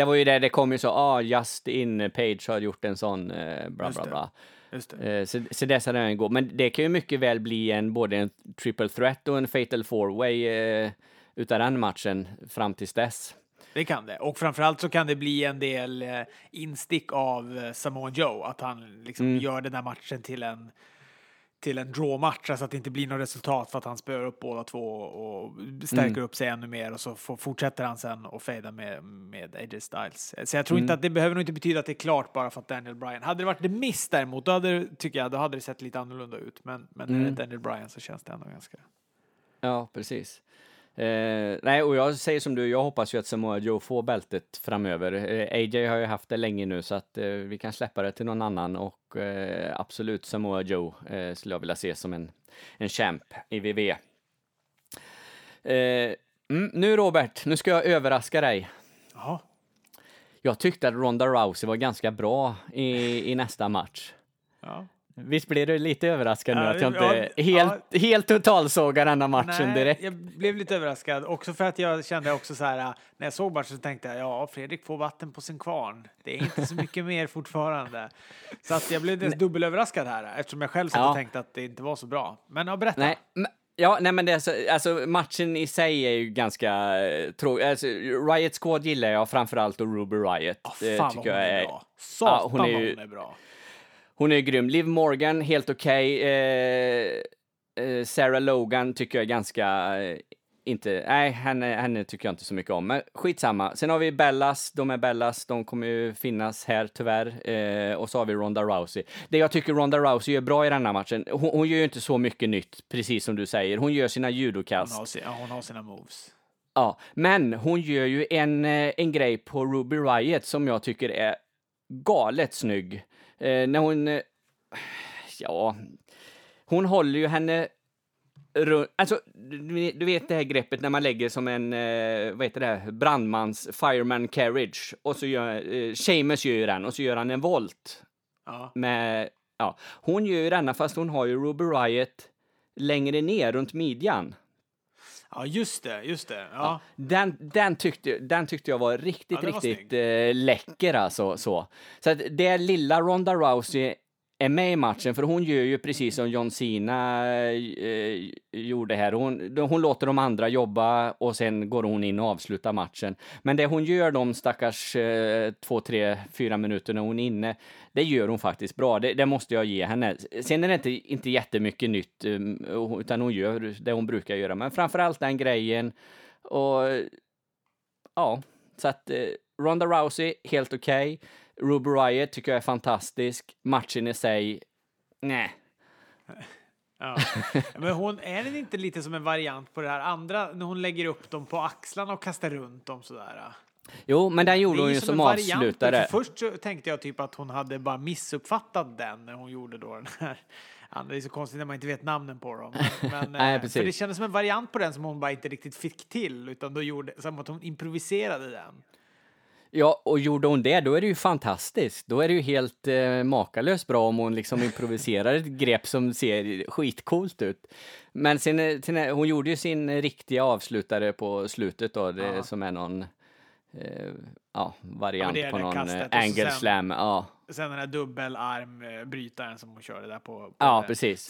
var ju där det kom ju så. Justin Page har gjort en sån bla bla bla. Just det. Så det ska den gå. Men det kan ju mycket väl bli både en triple threat och en fatal four-way utav den matchen fram tills dess. Det kan det. Och framförallt så kan det bli en del instick av Samoa Joe. Att han liksom gör den där matchen till en draw-match. Alltså att det inte blir något resultat för att han spöar upp båda 2 och stärker upp sig ännu mer. Och så fortsätter han sen och fejda med AJ Styles. Så jag tror inte att det behöver nog inte betyda att det är klart bara för att Daniel Bryan. Hade det varit The Miz däremot, då hade det sett lite annorlunda ut. Men när det är Daniel Bryan så känns det ändå ganska... Ja, precis. Nej, och jag säger som du, jag hoppas ju att Samoa Joe får bältet framöver. AJ har ju haft det länge nu, så att vi kan släppa det till någon annan, och absolut Samoa Joe skulle jag vilja se som en champ i WWE. Nu Robert, nu ska jag överraska dig. Jaha. Jag tyckte att Ronda Rousey var ganska bra i nästa match. Ja. Visst blir du lite överraskad nu att jag inte helt totalsågar den här matchen direkt? Jag blev lite överraskad också för att jag kände också så här, när jag såg matchen så tänkte jag, Fredrik får vatten på sin kvarn. Det är inte så mycket mer fortfarande. Så att jag blev dubbelöverraskad här eftersom jag själv satt och tänkte att det inte var så bra. Men berätta. Men det är alltså matchen i sig är ju ganska tråkig. Alltså, Riot Squad gillar jag framförallt, och Ruby Riot. Fan tycker jag är bra. Hon är bra. Hon är grym. Liv Morgan, helt okej. Sarah Logan tycker jag är ganska... henne tycker jag inte så mycket om. Men skitsamma. Sen har vi Bellas. De är Bellas. De kommer ju finnas här tyvärr. Och så har vi Ronda Rousey. Det jag tycker Ronda Rousey gör bra i den här matchen. Hon gör ju inte så mycket nytt, precis som du säger. Hon gör sina judokast. Hon har sina moves. Ja, men hon gör ju en grej på Ruby Riot som jag tycker är galet snygg. När hon håller ju henne runt, alltså du vet det här greppet när man lägger som en brandmans fireman carriage, och så gör Sheamus gör den, och så gör han en volt. Ja. Hon gör ju denna, fast hon har ju Ruby Riot längre ner runt midjan. Ja, just det. Ja. Den tyckte jag var riktigt läcker alltså. Så att det lilla Ronda Rousey är med i matchen, för hon gör ju precis som John Cena gjorde här. Hon låter de andra jobba och sen går hon in och avslutar matchen. Men det hon gör de stackars 2, 3, 4 minuter när hon är inne, det gör hon faktiskt bra. Det måste jag ge henne. Sen är det inte jättemycket nytt, utan hon gör det hon brukar göra. Men framförallt den grejen. Och ja, så att Ronda Rousey, helt okej. Ruby Riott tycker jag är fantastisk. Matchen i sig, nej. Ja. Men hon är det inte lite som en variant på det här andra, när hon lägger upp dem på axlarna och kastar runt dem sådär? Jo, men den gjorde hon ju som avslutare. Först så tänkte jag typ att hon hade bara missuppfattat den när hon gjorde då den här. Det är så konstigt när man inte vet namnen på dem. Men, nej, för det kändes som en variant på den som hon bara inte riktigt fick till, utan då gjorde som att hon improviserade den. Ja, och gjorde hon det, då är det ju fantastiskt. Då är det ju helt makalöst bra om hon liksom improviserar ett grepp som ser skitcoolt ut. Men sen hon gjorde ju sin riktiga avslutare på slutet då, det som är någon variant på någon angle slam. Ja. Sen den här dubbelarmbrytaren som hon körde där på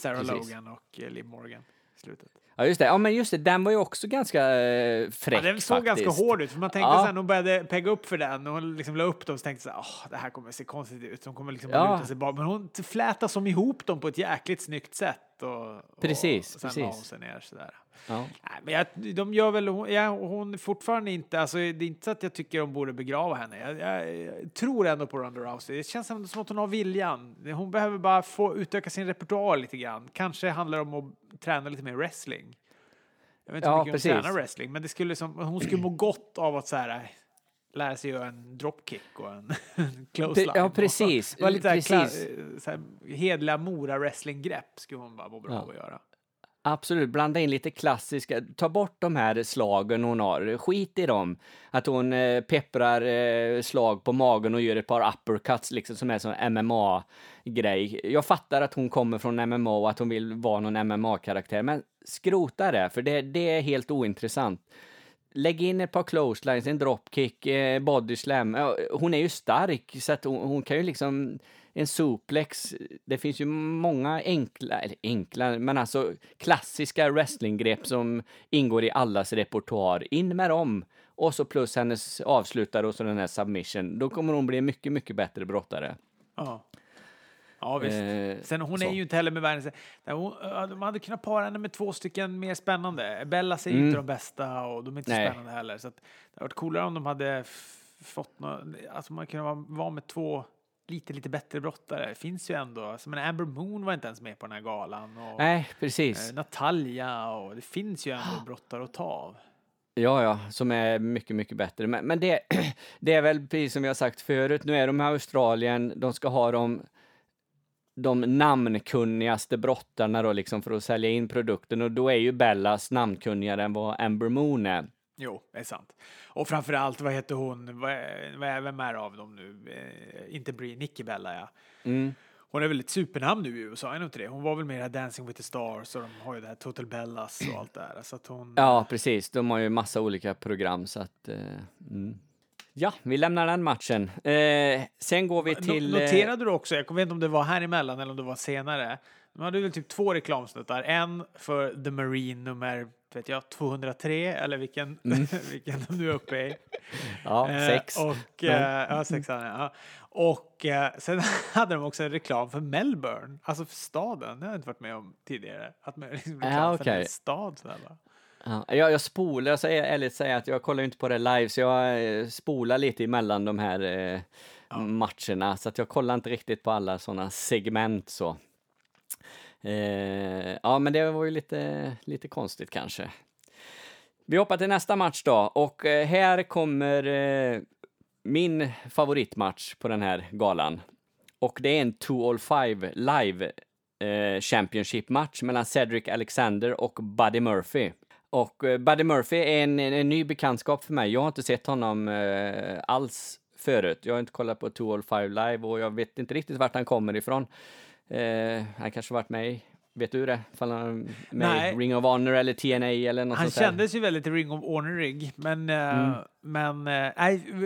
Sarah Logan och Liv Morgan. slutet. Ja, just det. Ja, men just det. Den var ju också ganska fräck, ja, den såg faktiskt ganska hård ut. För man tänkte så här, hon började pegga upp för den och hon liksom la upp dem, så tänkte jag så här, det här kommer att se konstigt ut. Hon kommer liksom att luta sig bara. Men hon flätar som ihop dem på ett jäkligt snyggt sätt. Och precis, och sen la hon sig ner sådär. Ja. Nej, men de gör väl, hon fortfarande inte, alltså det är inte så att jag tycker de borde begrava henne. Jag tror ändå på Ronda Rousey. Det känns som att hon har viljan. Hon behöver bara få utöka sin repertoar lite grann. Kanske handlar det om att träna lite mer wrestling. Jag vet inte hur mycket hon tränar wrestling, men det skulle hon skulle må gott av att så här lära sig göra en dropkick och en close line. Ja, precis. Det var lite så här hedliga Mora wrestling-grepp skulle hon bara må bra att göra. Absolut, blanda in lite klassiska, ta bort de här slagen hon har, skit i dem, att hon pepprar slag på magen och gör ett par uppercuts liksom, som är sån MMA-grej. Jag fattar att hon kommer från MMA och att hon vill vara någon MMA-karaktär, men skrota det, för det är helt ointressant. Lägg in ett par clotheslines, en dropkick, body slam. Hon är ju stark, så att hon kan ju liksom en suplex. Det finns ju många enkla, men alltså klassiska wrestlinggrepp som ingår i allas repertoar. In med dem. Och så plus hennes avslutare och så den här submission. Då kommer hon bli mycket, mycket bättre brottare. Ja. Ja, visst. Sen hon är ju inte heller med världen. De hade kunnat para henne med två stycken mer spännande. Bellas är ju inte de bästa och de är inte spännande heller. Så att det hade varit coolare om de hade fått alltså man kunde vara med två lite bättre brottare. Det finns ju ändå. Alltså, men Amber Moon var inte ens med på den här galan. Och, nej, precis. Natalia och det finns ju ändå brottare att ta av. Ja, som är mycket, mycket bättre. Men det är väl precis som jag har sagt förut. Nu är de i Australien. De ska ha de namnkunnigaste brottarna då, liksom, för att sälja in produkten, och då är ju Bellas namnkunnigare än vad Amber Moon är. Jo, det är sant. Och framförallt, vad heter hon? Vem är av dem nu? Inte Nikki Bella, ja. Mm. Hon är väl ett supernamn nu i USA, inte det? Hon var väl med i det här Dancing with the Stars, och de har ju det här Total Bellas och allt där. Så att hon... Ja, precis. De har ju massa olika program, så att... Ja, vi lämnar den matchen. Sen går vi till... Noterade du också, jag kommer inte om det var här emellan eller om det var senare. De hade väl typ två reklamsnuttar. En för The Marine nummer, vet jag, 203 eller vilken de nu är uppe i. Ja, sex. Ja, sexan, ja. Och sen hade de också en reklam för Melbourne, alltså för staden. Det har jag inte varit med om tidigare. Att man liksom reklam för en stad sådär, va? Ja, jag spolar, så ärligt säga att jag kollar inte på det live, så jag spolar lite emellan de här matcherna, så att jag kollar inte riktigt på alla sådana segment så. Ja, men det var ju lite konstigt kanske. Vi hoppar till nästa match då, och här kommer min favoritmatch på den här galan, och det är en 205 Live Championship-match mellan Cedric Alexander och Buddy Murphy. Och Buddy Murphy är en ny bekantskap för mig. Jag har inte sett honom alls förut. Jag har inte kollat på 205 Live, och jag vet inte riktigt vart han kommer ifrån. Han kanske varit med i, vet du det? Med Ring of Honor eller TNA eller något sånt där. Han kändes ju väldigt Ring of Honor-rig.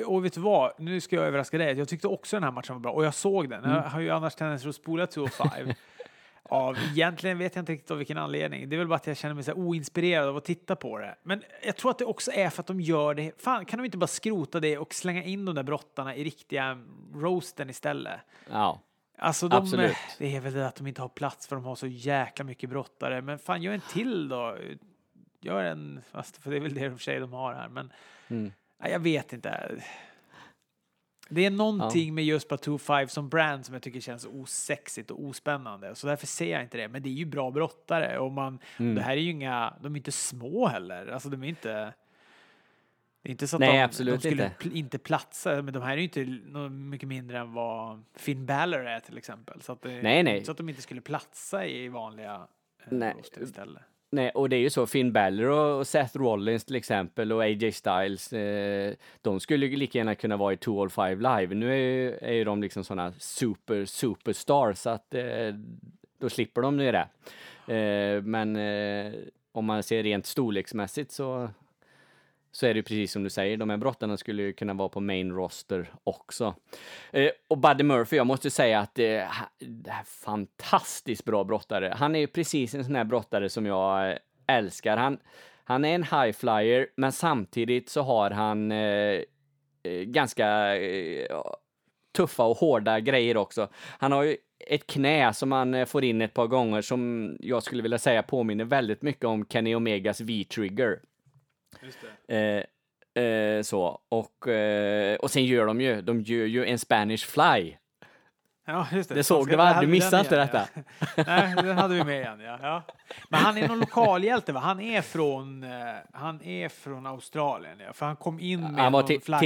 Och vet du vad? Nu ska jag överraska dig. Jag tyckte också den här matchen var bra, och jag såg den. Jag har ju annars tendens att spola 205. Egentligen vet jag inte riktigt av vilken anledning. Det är väl bara att jag känner mig så här oinspirerad av att titta på det. Men jag tror att det också är för att de gör det. Fan, kan de inte bara skrota det och slänga in de där brottarna i riktiga roasten istället? Ja, alltså absolut. Det är väl det att de inte har plats, för de har så jäkla mycket brottare. Men fan, gör en till då. Gör en, för det är väl det för sig de har här. Men nej, jag vet inte. Det är någonting med just på 205 som brand som jag tycker känns osexigt och ospännande. Så därför ser jag inte det. Men det är ju bra brottare. Och det här är ju inga... De är inte små heller. Alltså de är inte... Det är inte så att de skulle inte platsa. Men de här är ju inte mycket mindre än vad Finn Balor är till exempel. Så att, så att de inte skulle platsa i vanliga roster istället. Nej, och det är ju så, Finn Balor och Seth Rollins till exempel och AJ Styles, de skulle ju lika gärna kunna vara i 205 Live. Nu är ju de liksom sådana superstars, så att då slipper de nu det. Men om man ser rent storleksmässigt så så är det precis som du säger. De här brottarna skulle ju kunna vara på main roster också. Och Buddy Murphy, jag måste säga att det är fantastiskt bra brottare. Han är ju precis en sån här brottare som jag älskar. Han är en high flyer, men samtidigt så har han ganska tuffa och hårda grejer också. Han har ju ett knä som han får in ett par gånger som jag skulle vilja säga påminner väldigt mycket om Kenny Omegas V-trigger. Just det. Så. Och sen gör de gör ju en Spanish fly. Ja, just det. Det såg du, va? Du missade inte detta. Ja. Nej, den hade vi med igen, ja. Men han är någon lokalhjälte, va? Han är från Australien, ja. För han kom in med han var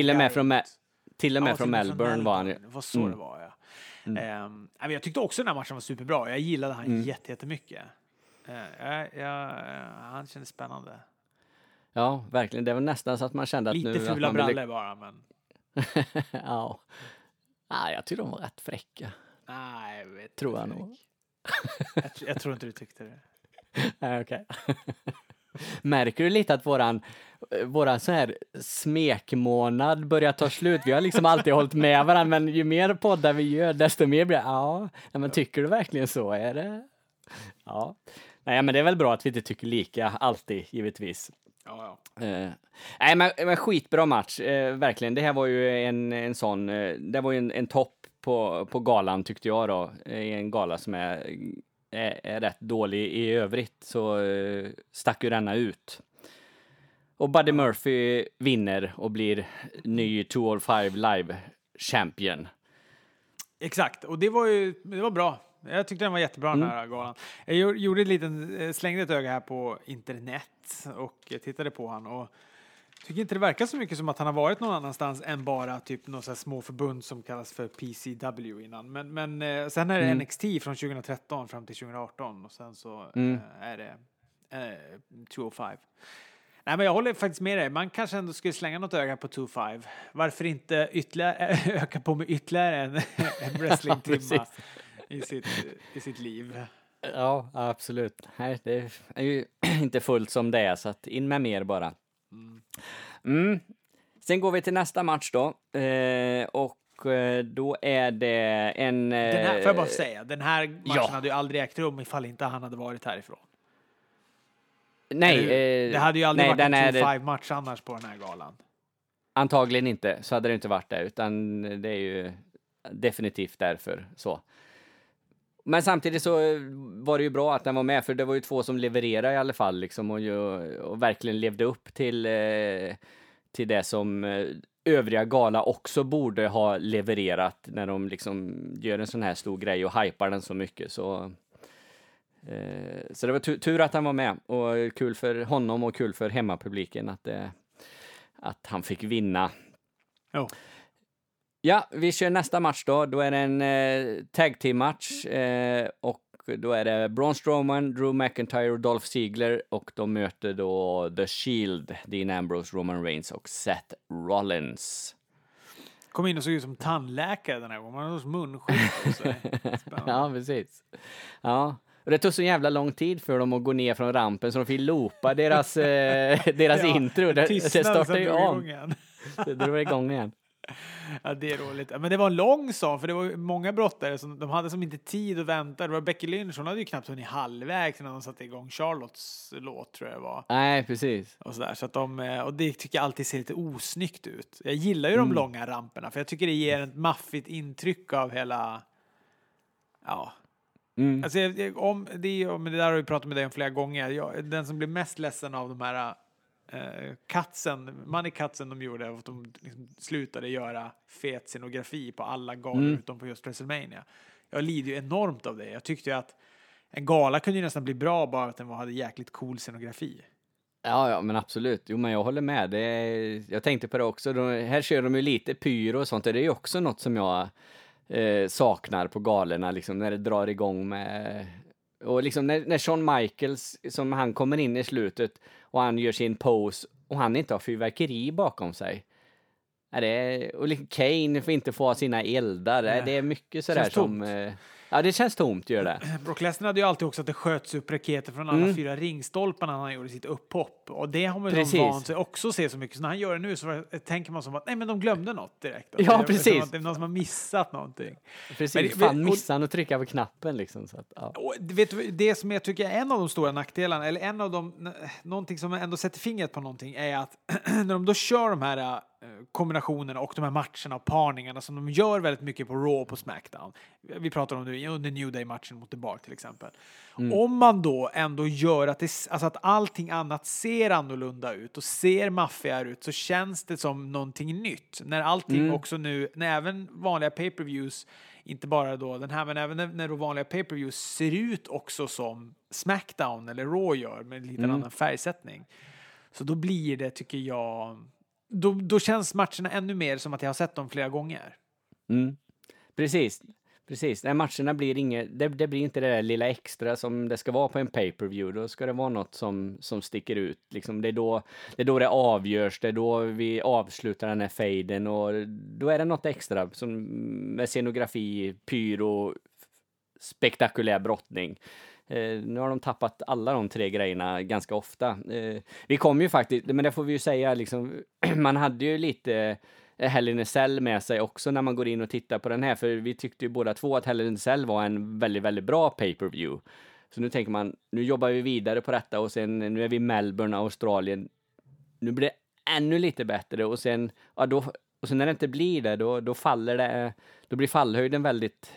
till och med från Melbourne var han ju. Vad så det var, ja. Jag tyckte också den här matchen var superbra. Jag gillade han jättemycket. Han kändes spännande. Ja, verkligen. Det var nästan så att man kände att lite nu... Lite fula brallor bara, men... ja. Nej, jag tyckte de var rätt fräcka. Nej, tror jag nog. jag tror inte du tyckte det. Nej, okej. okay. <laughs> Märker du lite att våra så här smekmånad börjar ta slut? Vi har liksom alltid hållit med varandra, men ju mer poddar vi gör, desto mer blir ja, men tycker du verkligen så? Är det? Ja. Nej, men det är väl bra att vi inte tycker lika alltid, givetvis. Ja. Nej, men skitbra match. Verkligen, det här var ju en sån... det var ju en topp på galan, tyckte jag då. En gala som är rätt dålig i övrigt, så stack ju denna ut. Och Buddy Murphy vinner och blir ny 205 Live champion. Exakt, och det var bra. Jag tyckte den var jättebra, den här galan. Jag gjorde slängde ett öga här på internet och tittade på han, och tycker inte det verkar så mycket som att han har varit någon annanstans än bara typ några så här små förbund som kallas för PCW innan. Men sen är det NXT från 2013 fram till 2018, och sen så är det 205. Nej, men jag håller faktiskt med dig. Man kanske ändå skulle slänga något öga på 205. Varför inte öka på med ytterligare en wrestlingtimma i sitt liv? Ja, absolut. Nej, det är ju inte fullt som det är, så att in med mer bara. Sen går vi till nästa match då. Och då är det en... får jag bara säga, den här matchen hade ju aldrig ägt rum ifall inte han hade varit härifrån. Nej. Det hade ju aldrig varit en 2-5 match annars på den här galan. Antagligen inte, så hade det inte varit det. Utan det är ju definitivt därför så. Men samtidigt så var det ju bra att den var med, för det var ju två som levererade i alla fall liksom, och verkligen levde upp till det som övriga gala också borde ha levererat när de liksom gör en sån här stor grej och hypar den så mycket. Så det var tur att han var med, och kul för honom och kul för hemmapubliken att han fick vinna. Ja. Oh. Ja, vi kör nästa match då. Då är det en tag team match och då är det Braun Strowman, Drew McIntyre och Dolph Ziggler, och de möter då The Shield, Dean Ambrose, Roman Reigns och Seth Rollins. Kom in och såg ut som tandläkare den här gången. Man hade munskydd. Ja, precis. Ja. Och det tog så jävla lång tid för dem att gå ner från rampen, så de fick loopa deras intro. Det startade ju om. Det drog igång igen. Ja, det är roligt. Men det var en lång sak, för det var många brottare som de hade som inte tid att vänta. Det var Becky Lynch, hon hade ju knappt hunnit halvvägs när de satte igång Charlottes låt, tror jag det var. Nej, precis. Och sådär, så att och det tycker jag alltid ser lite osnyggt ut. Jag gillar ju de långa ramperna, för jag tycker det ger ett maffigt intryck av hela... Ja... Mm. Alltså, det där har vi pratat med dig om flera gånger. Den som blir mest ledsen av de här... Money Cutsen de gjorde, att de liksom slutade göra fet scenografi på alla galor utom på just WrestleMania. Jag lider ju enormt av det. Jag tyckte ju att en gala kunde ju nästan bli bra bara att den hade jäkligt cool scenografi. Ja, men absolut. Jo, men jag håller med. Jag tänkte på det också. Här kör de ju lite pyro och sånt. Det är ju också något som jag saknar på galorna, liksom, när det drar igång med... Och liksom när Shawn Michaels, som han kommer in i slutet och han gör sin pose och han inte har fyrverkeri bakom sig. Och liksom Kane får inte få sina eldar. Nej. Det är mycket sådär som... Ja, det känns tomt, gör det. Brock Lesnar hade ju alltid också att det sköts upp raketer från alla fyra ringstolpar när han gjorde sitt upphopp. Och det har man ju vant sig också se så mycket. Så när han gör det nu så tänker man som att nej, men de glömde något direkt. Ja, det, precis. Det är någon som har missat någonting. Precis, men, fan missade att trycka på knappen liksom. Så att, ja. Och, vet du, det som jag tycker är en av de stora nackdelarna, eller en av de, någonting som ändå sätter fingret på någonting, är att när de då kör de här kombinationerna och de här matcherna och parningarna som de gör väldigt mycket på Raw och på Smackdown. Vi pratar om det under New Day-matchen mot The Bar till exempel. Om man då ändå gör att, alltså att allting annat ser annorlunda ut och ser maffigare ut, så känns det som någonting nytt. När allting också nu, när även vanliga pay-per-views, inte bara då den här, men även när då vanliga pay-per-views ser ut också som Smackdown eller Raw gör med lite annan färgsättning. Så då blir det, tycker jag... Då känns matcherna ännu mer som att jag har sett dem flera gånger. Precis. Nej, matcherna blir inget, det blir inte det där lilla extra som det ska vara på en pay-per-view. Då ska det vara något som sticker ut. Liksom det är då det avgörs. Det är då vi avslutar den här faden. Och då är det något extra som med scenografi, pyro, spektakulär brottning. Nu har de tappat alla de tre grejerna ganska ofta. Vi kom ju faktiskt, men det får vi ju säga, liksom, man hade ju lite Hell in a Cell med sig också när man går in och tittar på den här. För vi tyckte ju båda två att Hell in a Cell var en väldigt, väldigt bra pay-per-view. Så nu tänker man, nu jobbar vi vidare på detta och sen nu är vi i Melbourne, Australien. Nu blir det ännu lite bättre och sen, ja, då, och sen när det inte blir det, då faller det, då blir fallhöjden väldigt,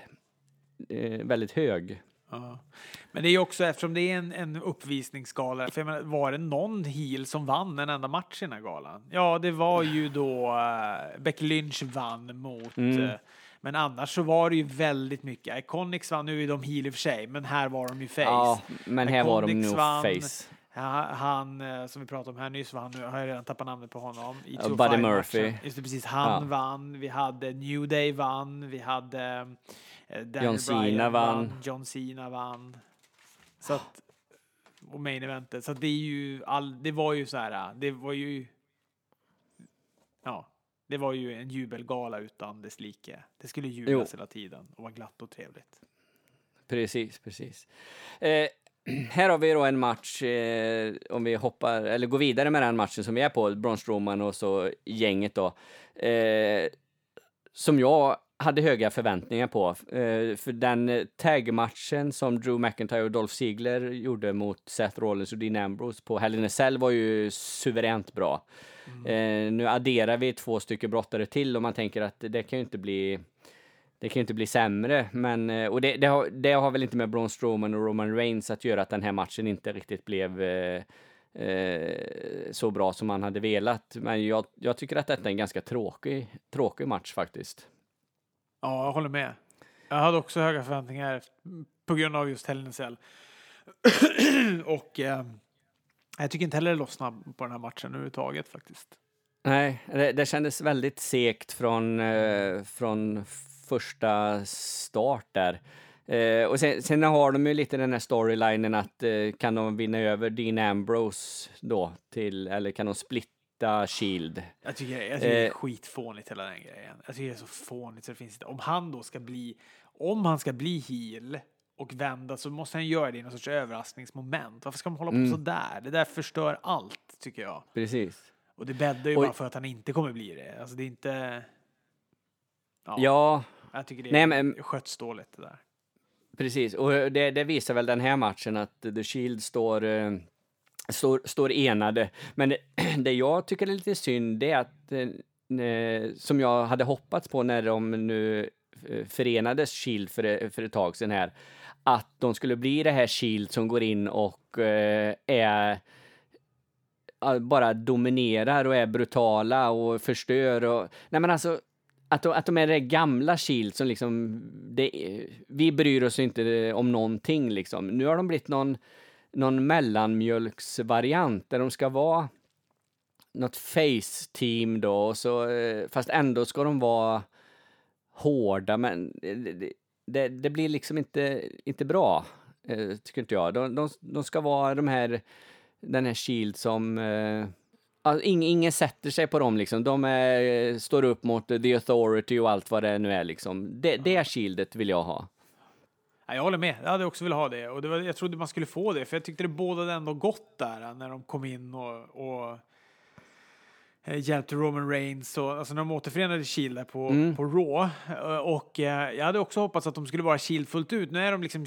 väldigt hög. Ja. Men det är ju också, eftersom det är en uppvisningsgala, för jag menar, var det någon heel som vann en enda match i den här galan? Ja, det var ju då Becky Lynch vann mot men annars så var det ju väldigt mycket. Iconics vann, nu är de heel i och för sig, men här var de ju face. Ja, men här Iconics var de nog vann, face. Han som vi pratade om här nyss, har jag redan tappat namnet på honom. I Buddy Murphy. Just det, precis. Han vann. Vi hade New Day vann. Vi hade Daniel Bryan vann. John Cena vann. Så att, och main eventet. Så att det är ju det var ju så här. Det var ju en jubelgala utan dess like. Det skulle jublas hela tiden och vara glatt och trevligt. Precis. Här har vi då en match, om vi hoppar eller går vidare med den matchen som vi är på, Braun Strowman och så gänget då, som jag hade höga förväntningar på, för den tagmatchen som Drew McIntyre och Dolph Ziggler gjorde mot Seth Rollins och Dean Ambrose på Hell in a Cell var ju suveränt bra. Nu adderar vi 2 stycken brottare till och man tänker att det kan ju inte bli sämre, men och det har väl inte med Braun Strowman och Roman Reigns att göra att den här matchen inte riktigt blev så bra som man hade velat. Men jag tycker att detta är en ganska tråkig match faktiskt. Ja, jag håller med. Jag hade också höga förväntningar på grund av just Hell in a Cell. Och jag tycker inte heller det lossnade på den här matchen överhuvudtaget faktiskt. Nej, det kändes väldigt segt från första start där. Och sen har de ju lite den här storylinen att kan de vinna över Dean Ambrose då till, eller kan de splitta Shield? Jag tycker det är skitfånigt hela den grejen. Jag tycker det är så fånigt så det finns inte. Om han ska bli heel och vända så måste han göra det i någon sorts överraskningsmoment. Varför ska man hålla på så där? Det där förstör allt, tycker jag. Precis. Och det bäddar ju bara för att han inte kommer bli det. Alltså det är inte... Ja. Jag tycker det sköts dåligt det där. Precis, och det visar väl den här matchen att The Shield står enade. Men det jag tycker är lite synd, det är att som jag hade hoppats på när de nu förenades Shield för ett tag sedan här, att de skulle bli det här Shield som går in och är... bara dominerar och är brutala och förstör. Och, nej men alltså... Att de är det gamla Shield som liksom... vi bryr oss inte om någonting liksom. Nu har de blivit någon mellanmjölksvariant där de ska vara något face-team då. Så, fast ändå ska de vara hårda. Men det blir liksom inte bra, tycker inte jag. De ska vara den här Shield som... Alltså, ingen sätter sig på dem liksom. De är, står upp mot The Authority och allt vad det nu är liksom. Det shieldet vill jag ha. Ja, jag håller med. Jag hade också velat ha det. Och det var, jag trodde man skulle få det. För jag tyckte det bådade ändå gott där. När de kom in och hjälpte Roman Reigns. Och, alltså när de återförenade Shield där på Raw. Och jag hade också hoppats att de skulle vara Shield fullt ut. Nu är de liksom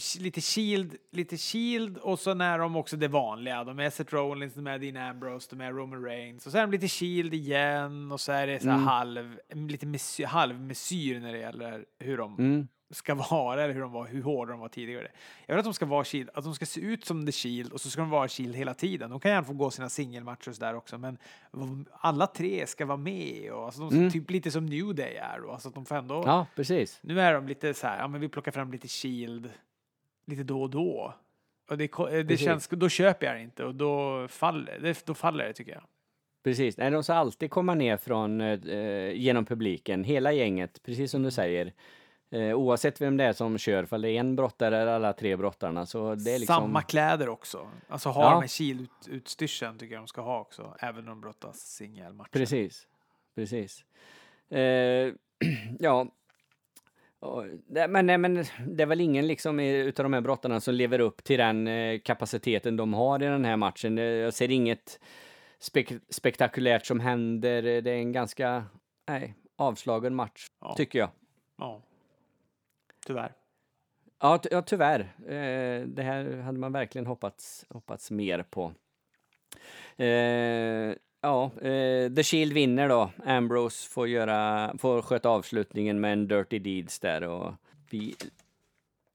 lite Shield. Och så när de också det vanliga. De är Seth Rollins, de är Dean Ambrose, de är Roman Reigns. Och så är de lite Shield igen. Och så är det så här halvmesyr när det gäller hur de... ska vara, eller hur de var, hur hårda de var tidigare. Jag vill att de ska vara Shield, att de ska se ut som The Shield, och så ska de vara Shield hela tiden. De kan gärna få gå sina singelmatcher där också, men alla tre ska vara med, och alltså de ska typ lite som New Day är, och alltså att de får ändå... Ja, precis. Nu är de lite så här, ja men vi plockar fram lite Shield lite då och då. Och det känns, då köper jag inte, och då faller det tycker jag. Precis, nej, de ska alltid komma ner från genom publiken, hela gänget, precis som du säger. Oavsett vem det är som kör, för det är en brottare eller alla tre brottarna, så det är liksom... Samma kläder också. Alltså har de med kilutstyrseln tycker jag de ska ha också, även om de brottas singelmatcher. Precis. Ja. Men det är väl ingen liksom utav de här brottarna som lever upp till den kapaciteten de har i den här matchen. Jag ser inget spektakulärt som händer. Det är en ganska avslagen match, tycker jag. Ja, tyvärr. Ja, tyvärr. Det här hade man verkligen hoppats mer på. The Shield vinner då. Ambrose får sköta avslutningen med en Dirty Deeds där. Och vi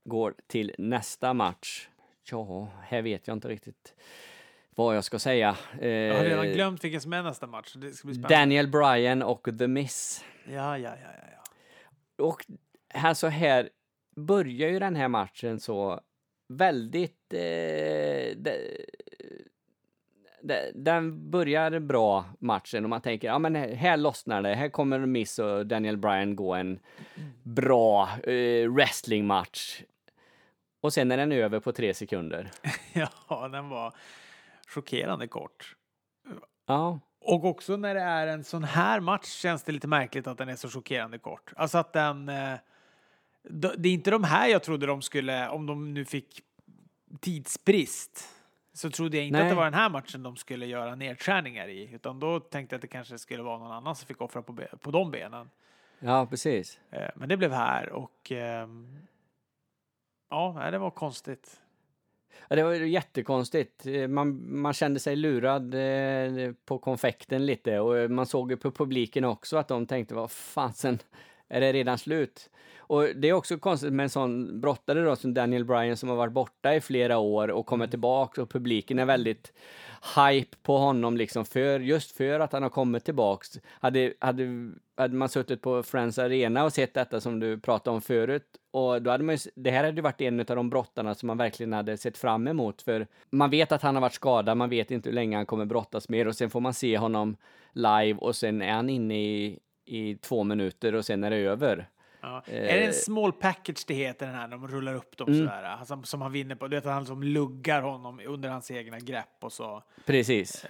går till nästa match. Ja, här vet jag inte riktigt vad jag ska säga. Jag har redan glömt vilken som är nästa match. Det ska bli spännande. Daniel Bryan och The Miz. Ja. Och här så här börjar ju den här matchen så väldigt... den börjar bra matchen och man tänker, ja men här lossnar det. Här kommer Miz och Daniel Bryan gå en bra wrestlingmatch. Och sen är den över på 3 sekunder. Ja, den var chockerande kort. Ja. Och också när det är en sån här match känns det lite märkligt att den är så chockerande kort. Alltså att det är inte de här jag trodde de skulle, om de nu fick tidsbrist, så trodde jag inte att det var den här matchen de skulle göra nedskärningar i. Utan då tänkte jag att det kanske skulle vara någon annan som fick offra på de benen. Ja, precis. Men det blev här och det var konstigt. Ja, det var jättekonstigt. Man kände sig lurad på konfekten lite. Och man såg ju på publiken också att de tänkte, vad fasen, är det redan slut? Och det är också konstigt med en sån brottare då, som Daniel Bryan, som har varit borta i flera år och kommer tillbaka. Och publiken är väldigt hype på honom liksom, för att han har kommit tillbaka. Hade man suttit på Friends Arena och sett detta som du pratade om förut, och då hade man ju, det här hade ju varit en av de brottarna som man verkligen hade sett fram emot, för man vet att han har varit skadad, man vet inte hur länge han kommer brottas mer, och sen får man se honom live och sen är han inne i 2 minuter och sen är det över. Ja. Är det en small package det heter den här, de rullar upp dem sådär, alltså, som han vinner på, du vet han som luggar honom under hans egna grepp och så. Precis.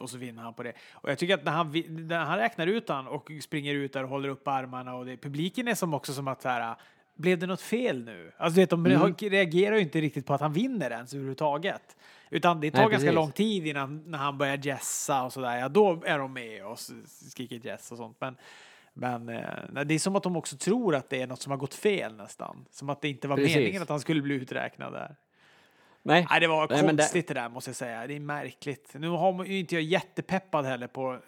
Och så vinner han på det. Och jag tycker att när han räknar ut han och springer ut där och håller upp armarna och det, publiken är som också som att så här, blev det något fel nu? Alltså du vet, de reagerar ju inte riktigt på att han vinner ens överhuvudtaget. Utan det tar ganska lång tid innan när han börjar jessa och sådär. Ja, då är de med och skriker jess och sånt. Men det är som att de också tror att det är något som har gått fel nästan. Som att det inte var meningen att han skulle bli uträknad där. Nej, det var konstigt det där måste jag säga. Det är märkligt. Nu har man ju inte jag jättepeppad heller på...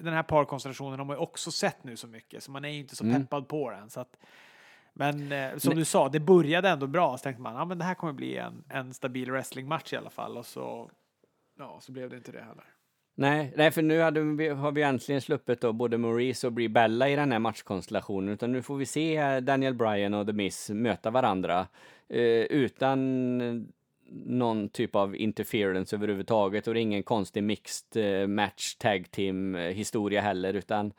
Den här parkonstellationen har man ju också sett nu så mycket. Så man är ju inte så peppad på den. Så att, men som du sa, det började ändå bra. Så tänkte man, men det här kommer bli en stabil wrestlingmatch i alla fall. Och så, så blev det inte det heller. Nej, för nu har vi äntligen sluppit då både Maurice och Brie Bella i den här matchkonstellationen. Utan nu får vi se Daniel Bryan och The Miz möta varandra utan någon typ av interference överhuvudtaget. Och det är ingen konstig mixed match tag team historia heller. Utan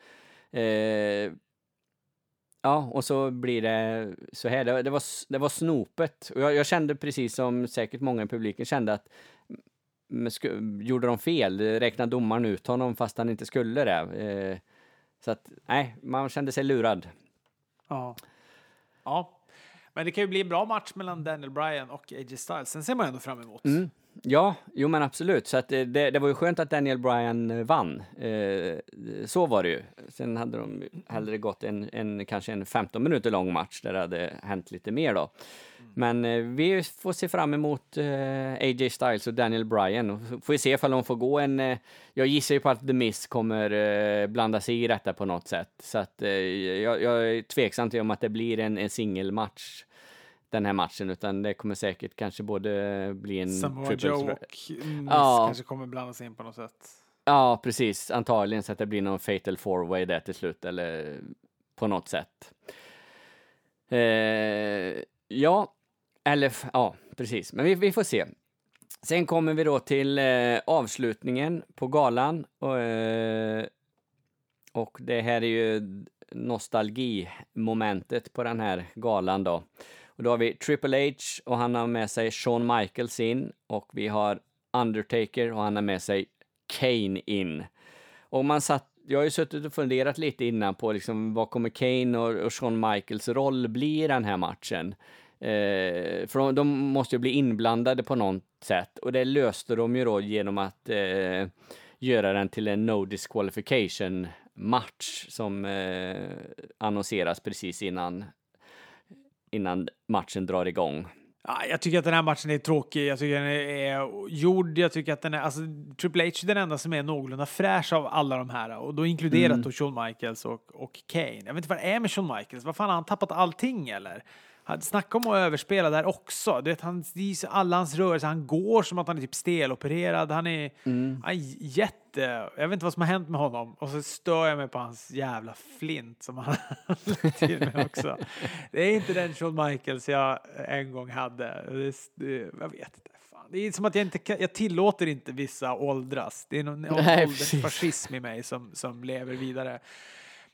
och så blir det så här. Det var snopet. Och jag kände precis som säkert många i publiken kände att gjorde de fel, räknade domaren ut honom fast han inte skulle det. Så att, nej, man kände sig lurad. Ja. Ja. Men det kan ju bli en bra match mellan Daniel Bryan och AJ Styles. Sen ser man ändå fram emot. Mm. Ja, jo men absolut. Så att det var ju skönt att Daniel Bryan vann. Så var det ju. Sen hade de hellre gått kanske en 15 minuter lång match där det hade hänt lite mer då. Men vi får se fram emot AJ Styles och Daniel Bryan. Och får vi se ifall de får gå en... jag gissar ju på att The Miz kommer blanda sig i detta på något sätt. Så att jag är tveksam till om att det blir en singelmatch den här matchen, utan det kommer säkert kanske både bli en... Samoa Joe och Miz kanske kommer blanda sig in på något sätt. Ja, precis. Antagligen så att det blir någon fatal four-way där till slut, eller på något sätt. Ja... Eller, ja, precis. Men vi får se. Sen kommer vi då till avslutningen på galan. Och det här är ju nostalgimomentet på den här galan då. Och då har vi Triple H och han har med sig Shawn Michaels in. Och vi har Undertaker och han har med sig Kane in. Och jag har ju suttit och funderat lite innan på liksom, vad kommer Kane och Shawn Michaels roll bli i den här matchen? För de måste ju bli inblandade på något sätt, och det löste de ju då genom att göra den till en no disqualification match som annonseras precis innan matchen drar igång. Jag tycker att den här matchen är tråkig. Jag tycker att den är gjord. Jag tycker att den är, alltså, Triple H är den enda som är någorlunda fräsch av alla de här. Och då inkluderat då Shawn Michaels och Kane. Jag vet inte vad det är med Shawn Michaels. Vad fan, har han tappat allting eller? Snacka om att överspela där också. Du vet, han visar alla hans rörelser. Han går som att han är typ stelopererad. Han är jätte... Jag vet inte vad som har hänt med honom. Och så stör jag mig på hans jävla flint som han lade till med också. Det är inte den Shawn Michaels jag en gång hade. Jag vet inte. Fan. Det är som att jag tillåter inte vissa åldras. Det är någon åldersfascism i mig som lever vidare.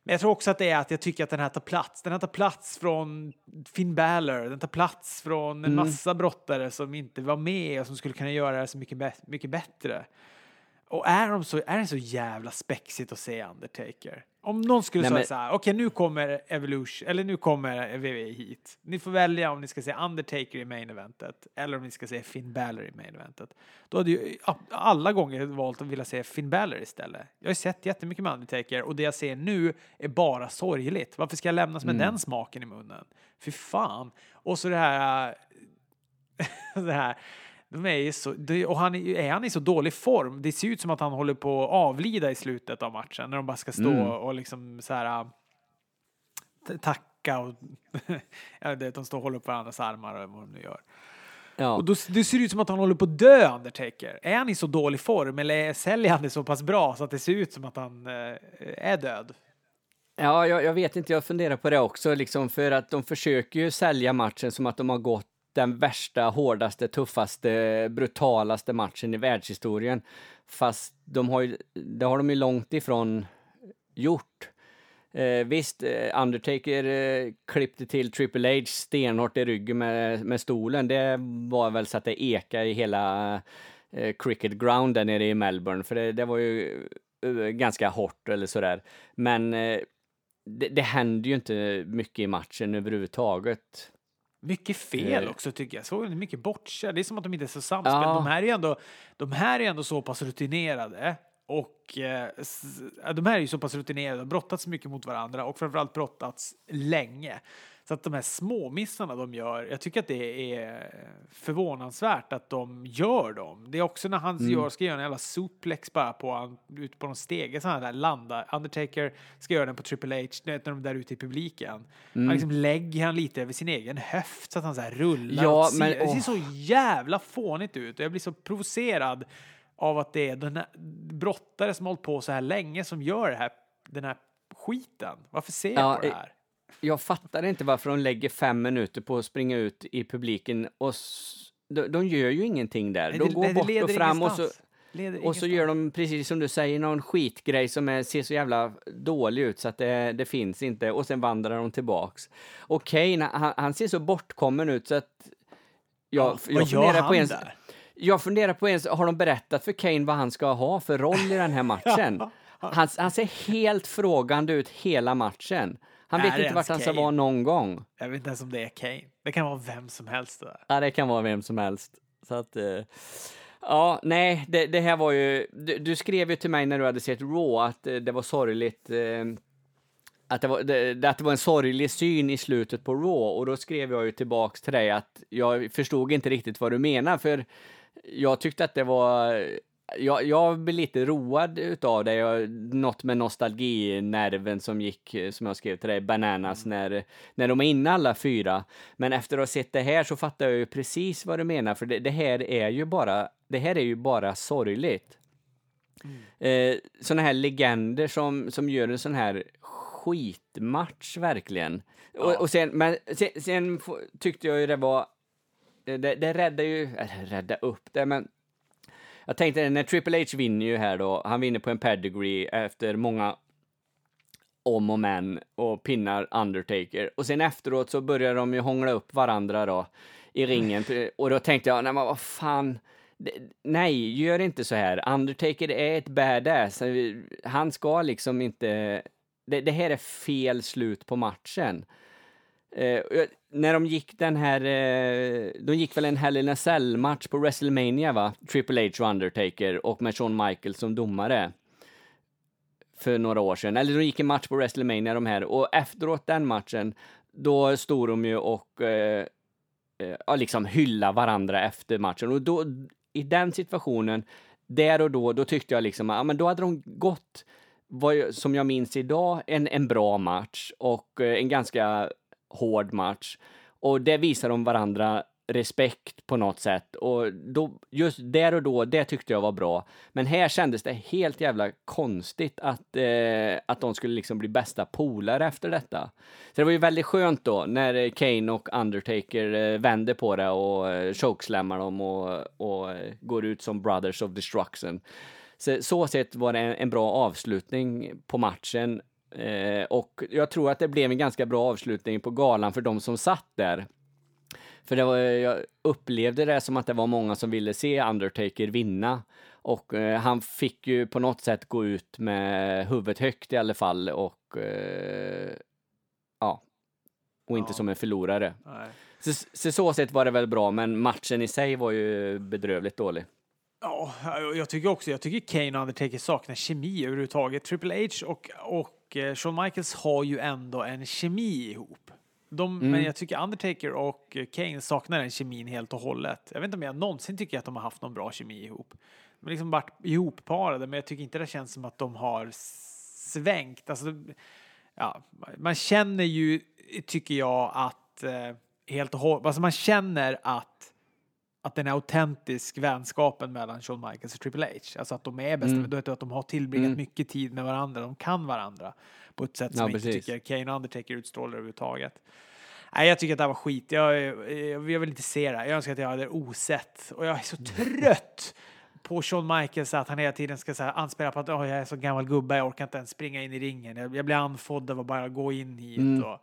Men jag tror också att det är att jag tycker att den här tar plats. Den här tar plats från Finn Balor. Den tar plats från en massa brottare som inte var med och som skulle kunna göra det så mycket bättre. Och är det så jävla spexigt att se Undertaker? Om någon skulle säga så här, okej, nu kommer Evolution, eller nu kommer WWE hit. Ni får välja om ni ska se Undertaker i main eventet, eller om ni ska se Finn Balor i main eventet. Då hade ju alla gånger valt att vilja se Finn Balor istället. Jag har ju sett jättemycket med Undertaker, och det jag ser nu är bara sorgligt. Varför ska jag lämnas med den smaken i munnen? Fy fan. Och så det här... det här... De är ju så, och han är i så dålig form. Det ser ut som att han håller på att avlida i slutet av matchen. När de bara ska stå och liksom så här tacka. Och de står och håller på varandras armar och vad de nu gör. Ja. Och då ser det ut som att han håller på att dö, Undertaker. Är han i så dålig form? Eller säljer han det så pass bra så att det ser ut som att han är död? Ja, jag vet inte. Jag funderar på det också. Liksom, för att de försöker ju sälja matchen som att de har gått den värsta, hårdaste, tuffaste, brutalaste matchen i världshistorien. Fast det har de ju långt ifrån gjort. Visst, Undertaker klippte till Triple H stenhårt i ryggen med stolen. Det var väl så att det ekade i hela cricket ground där nere i Melbourne. För det var ju ganska hårt eller sådär. Men det hände ju inte mycket i matchen överhuvudtaget. Mycket fel också tycker jag. Så mycket bortser. Det är som att de inte är så samspel. Ja. De här är ändå så pass rutinerade. Och de här är ju så pass rutinerade och brottats mycket mot varandra. Och framförallt brottats länge. Så att de här småmissarna de gör. Jag tycker att det är förvånansvärt att de gör dem. Det är också när han ska göra en jävla suplex bara ut på någon stege. Så han där landar. Undertaker ska göra den på Triple H. När de är där ute i publiken. Han liksom lägger han lite över sin egen höft. Så att han så här rullar. Ja, det ser så jävla fånigt ut. Och jag blir så provocerad av att det är den här brottare som hållit på så här länge som gör den här skiten. Varför ser jag på det här? Jag fattar inte varför de lägger 5 minuter på att springa ut i publiken och de gör ju ingenting där. Nej, de går bort och fram och så gör de precis som du säger någon skitgrej som ser så jävla dålig ut så att det finns inte, och sen vandrar de tillbaks. Och Kane, han ser så bortkommen ut så att jag funderar på en... Jag funderar på ens, har de berättat för Kane vad han ska ha för roll i den här matchen? Han ser helt frågande ut hela matchen. Han vet inte vart han ska vara någon gång. Jag vet inte ens om det är Kane. Det kan vara vem som helst. Då. Ja, det kan vara vem som helst. Så att... Ja, nej, det här var ju... Du skrev ju till mig när du hade sett Raw att det var sorgligt... Att det var en sorglig syn i slutet på Raw. Och då skrev jag ju tillbaks till dig att jag förstod inte riktigt vad du menar. För jag tyckte att det var... Jag blev lite road utav det. Något med nostalginerven som gick, som jag skrev till dig, bananas när de är inne alla fyra. Men efter att ha sett det här så fattar jag ju precis vad du menar. För det här är ju bara sorgligt. Mm. Såna här legender som gör en sån här skitmatch verkligen. Ja. Och sen tyckte jag ju det var... Det räddade ju... Rädda upp det, men... Jag tänkte, när Triple H vinner ju här då, han vinner på en pedigree efter många om och men och pinnar Undertaker. Och sen efteråt så börjar de ju hångla upp varandra då i ringen. Och då tänkte jag, nej men vad fan, nej gör inte så här. Undertaker är ett badass, han ska liksom inte, det här är fel slut på matchen. När de gick den här de gick väl en Hell in a Cell match på WrestleMania, va? Triple H och Undertaker och med Shawn Michaels som domare för några år sedan, eller de gick en match på WrestleMania de här, och efteråt den matchen då stod de ju och liksom hylla varandra efter matchen, och då i den situationen där och då tyckte jag liksom att men då hade de gått vad, som jag minns idag, en bra match och en ganska hård match, och det visar de varandra respekt på något sätt, och då, just där och då, det tyckte jag var bra, men här kändes det helt jävla konstigt att de skulle liksom bli bästa polare efter detta. Så det var ju väldigt skönt då när Kane och Undertaker vänder på det och chokeslammar dem och går ut som Brothers of Destruction. Så sett var det en bra avslutning på matchen. Och jag tror att det blev en ganska bra avslutning på galan för de som satt där. För det var, jag upplevde det som att det var många som ville se Undertaker vinna. Och han fick ju på något sätt gå ut med huvudet högt i alla fall. Och inte som en förlorare. Nej. Så sett var det väl bra, men matchen i sig var ju bedrövligt dålig. Ja, jag tycker Kane och Undertaker saknar kemi överhuvudtaget. Triple H och Shawn Michaels har ju ändå en kemi ihop. Men jag tycker Undertaker och Kane saknar den kemin helt och hållet. Jag vet inte om jag någonsin tycker att de har haft någon bra kemi ihop. De har liksom varit ihopparade, men jag tycker inte det känns som att de har svängt. Alltså, ja, man känner ju, tycker jag, att helt och hållet... Alltså man känner att den är autentisk vänskapen mellan Shawn Michaels och Triple H. Alltså att de är bästa. Då vet du att de har tillbringat mycket tid med varandra. De kan varandra på ett sätt som jag inte tycker Kane och Undertaker utstrålar överhuvudtaget. Nej, jag tycker att det här var skit. Jag vill inte se det. Jag önskar att jag hade osett. Och jag är så trött på Shawn Michaels att han hela tiden ska så här anspela på att jag är så gammal gubbe. Jag orkar inte ens springa in i ringen. Jag blir anfodd av att bara gå in hit och...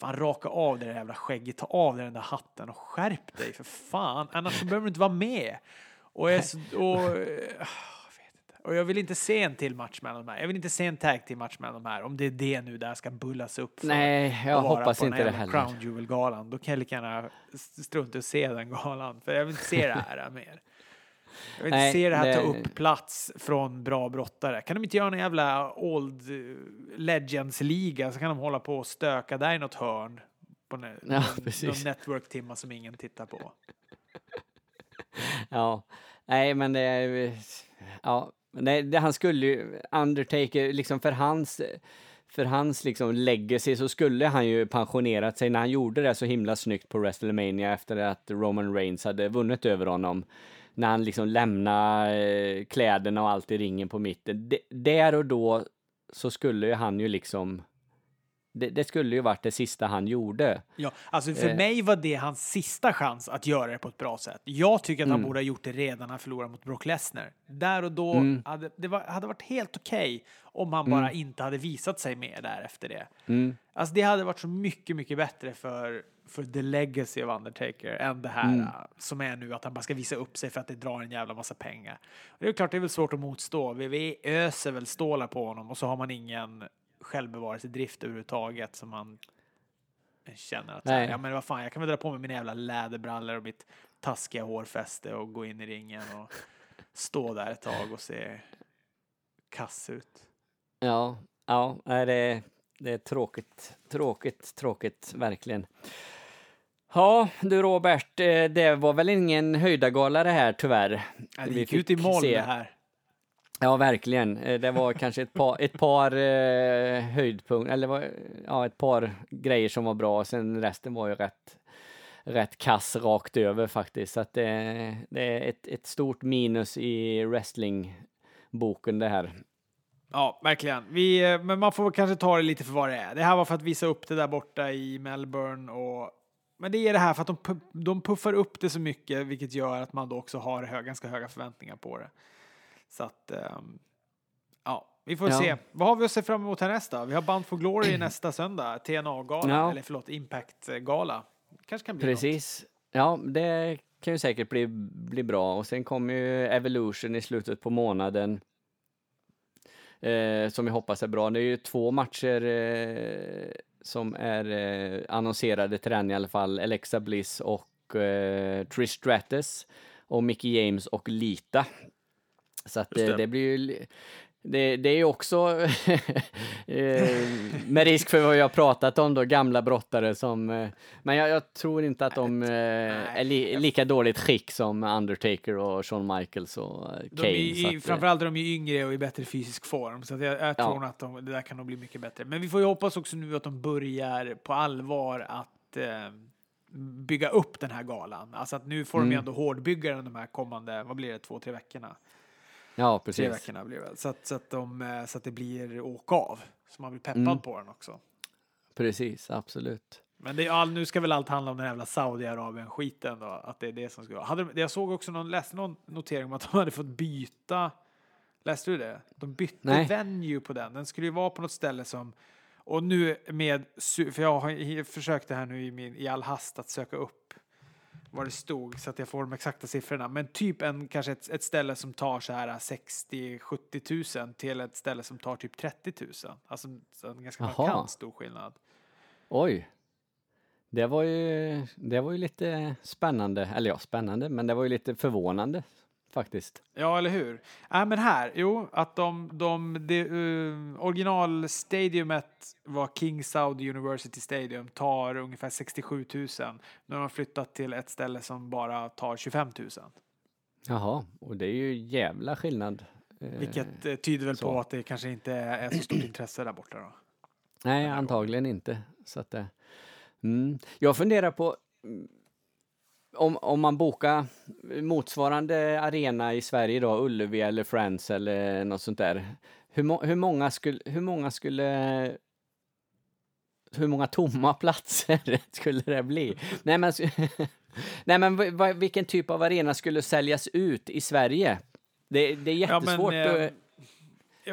Fan, raka av det där jävla skägget. Ta av den där hatten och skärp dig för fan. Annars behöver du inte vara med. Och jag vill inte se en till match mellan de här. Jag vill inte se en tag till match mellan de här. Om det är det nu där jag ska bullas upp. Nej, jag hoppas inte det heller. Crown Jewel-galan. Då kan jag lika gärna strunta och se den galan. För jag vill inte se det här mer. Jag vill inte se det här ta upp plats från bra brottare. Kan de inte göra en jävla Old Legends-liga så kan de hålla på och stöka där i något hörn på de network-timmar som ingen tittar på. Ja, nej men det är... Ja, han skulle ju... Undertaker, liksom för hans liksom legacy så skulle han ju pensionerat sig när han gjorde det så himla snyggt på WrestleMania efter att Roman Reigns hade vunnit över honom. När han liksom lämnar kläderna och allt i ringen på mitten. Där och då så skulle ju han ju liksom... Det skulle ju varit det sista han gjorde. Ja, alltså för mig var det hans sista chans att göra det på ett bra sätt. Jag tycker att han borde ha gjort det redan när han förlorade mot Brock Lesnar. Där och då hade varit helt okej om han bara inte hade visat sig mer där efter det. Alltså det hade varit så mycket, mycket bättre för... för the legacy of Undertaker än det här som är nu att han bara ska visa upp sig för att det drar en jävla massa pengar. Och det är klart, det är väl svårt att motstå. Vi öser väl stålar på honom och så har man ingen självbevarelsedrift överhuvudtaget som man känner att här, ja men vad fan, jag kan väl dra på mig mina jävla läderbrallor och mitt taskiga hårfäste och gå in i ringen och stå där ett tag och se kass ut. Ja, det är tråkigt, verkligen. Ja, du Robert, det var väl ingen höjdargala det här tyvärr. Ja, det gick ut i mål det här. Ja, verkligen. Det var kanske ett par höjdpunkter, eller ja, ett par grejer som var bra. Sen resten var ju rätt kass rakt över faktiskt. Så att det är ett stort minus i wrestlingboken det här. Ja, verkligen. Men man får kanske ta det lite för vad det är. Det här var för att visa upp det där borta i Melbourne. Men det är det här för att de puffar upp det så mycket, vilket gör att man då också har ganska höga förväntningar på det. Så att, ja, vi får se. Vad har vi att se fram emot här nästa? Vi har Bound for Glory nästa söndag. TNA-gala, eller förlåt, Impact-gala. Kanske kan bli precis något. Ja, det kan ju säkert bli bra. Och sen kommer ju Evolution i slutet på månaden. Som vi hoppas är bra. Det är ju 2 matcher som är annonserade till den i alla fall. Alexa Bliss och Trish Stratus och Mickey James och Lita. Så att det blir ju... Det är ju också med risk för vad jag pratat om då, gamla brottare som... men jag tror inte att de är lika dåligt skick som Undertaker och Shawn Michaels och Kane. Framförallt är de ju yngre och i bättre fysisk form. Så att jag tror att det där kan nog bli mycket bättre. Men vi får ju hoppas också nu att de börjar på allvar att bygga upp den här galan. Alltså att nu får de ju ändå hårdbygga den de här kommande, vad blir det, 2-3 veckorna. Ja, precis. 3 veckorna blir väl. Så att det blir åka av. Så man blir peppad på den också. Precis, absolut. Men nu ska väl allt handla om den jävla Saudi-Arabien-skiten då. Att det är det som ska vara. Jag såg också läste någon notering om att de hade fått byta. Läste du det? De bytte venue på den. Den skulle ju vara på något ställe som... Och nu med... För jag har försökt det här nu i all hast att söka upp vad det stod så att jag får de exakta siffrorna, men typ kanske ett ställe som tar så här 60-70 000 till ett ställe som tar typ 30 000, alltså en ganska markant stor skillnad. Oj. Det var ju lite spännande, eller ja, spännande, men det var ju lite förvånande faktiskt. Ja, eller hur? Men här, att originalstadiumet var King Saudi University Stadium, tar ungefär 67 000. Nu har de flyttat till ett ställe som bara tar 25 000. Jaha, och det är ju jävla skillnad. Vilket tyder väl på att det kanske inte är så stort intresse där borta då. Nej, antagligen inte. Så att, jag funderar på... Om man bokar motsvarande arena i Sverige då, Ullevi eller Friends eller något sånt där. Hur många tomma platser skulle det bli? Nej men vilken typ av arena skulle säljas ut i Sverige? Det är jättesvårt. Ja,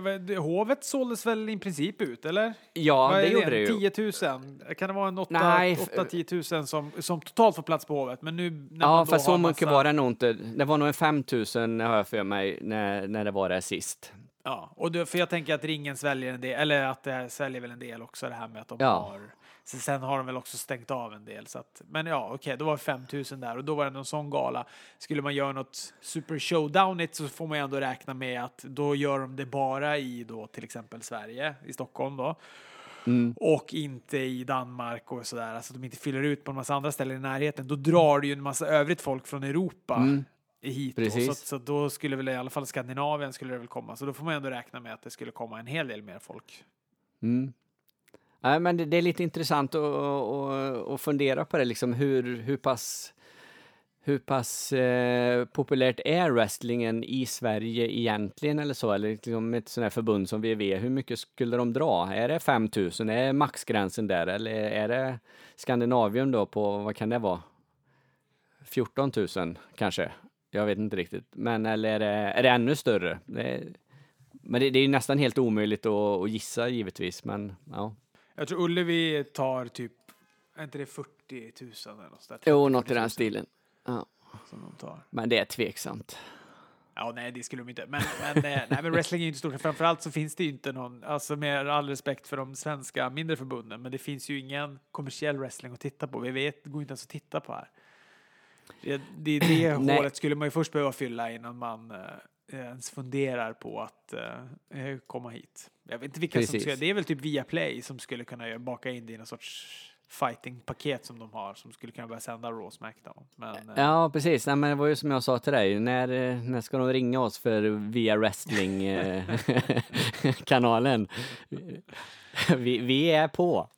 men, hovet såldes väl i princip ut, eller? Ja, det gjorde det ju. 10 000. Kan det vara en 8-10 000 som totalt får plats på hovet? Men nu, när ja, för så mycket var det nog inte. Det var nog en 5 000, hör jag för mig, när det var det sist. Ja, och för jag tänker att ringen sväljer en del, eller att det sväljer väl en del också, det här med att de har... Så sen har de väl också stängt av en del. Så att, men ja, okej, då var det 5 000 där. Och då var det någon sån gala. Skulle man göra något super showdownigt så får man ändå räkna med att då gör de det bara i då, till exempel Sverige, i Stockholm då. Och inte i Danmark och sådär. Alltså att de inte fyller ut på en massa andra ställen i närheten. Då drar det ju en massa övrigt folk från Europa hit. Precis. Så då skulle väl i alla fall Skandinavien skulle det väl komma. Så då får man ändå räkna med att det skulle komma en hel del mer folk. Nej, men det är lite intressant att fundera på det, liksom hur pass populärt är wrestlingen i Sverige egentligen, eller så, eller liksom ett sån här förbund som VV, hur mycket skulle de dra? Är det 5 000? Är maxgränsen där, eller är det Skandinavien då på, vad kan det vara? 14 000 kanske. Jag vet inte riktigt, men eller är det ännu större? Men det är ju nästan helt omöjligt att gissa givetvis, men ja. Jag tror Ullevi tar typ, är inte det 40 40 000 eller något där. Jo, något i den stilen. Ja. Som de tar. Men det är tveksamt. Ja, nej, det skulle de inte. Men, nej, men wrestling är ju inte stort. Framförallt så finns det ju inte någon, alltså med all respekt för de svenska mindre förbunden, men det finns ju ingen kommersiell wrestling att titta på. Vi vet, det går inte ens att titta på här. Det hålet skulle man ju först behöva fylla innan man ens funderar på att komma hit. Jag vet inte vilka som ska, det är väl typ Viaplay som skulle kunna baka in det i någon sorts fighting-paket som de har, som skulle kunna börja sända Raw Smackdown. Men, ja, precis. Nej, men det var ju som jag sa till dig. När ska de ringa oss för via wrestling-kanalen? vi är på.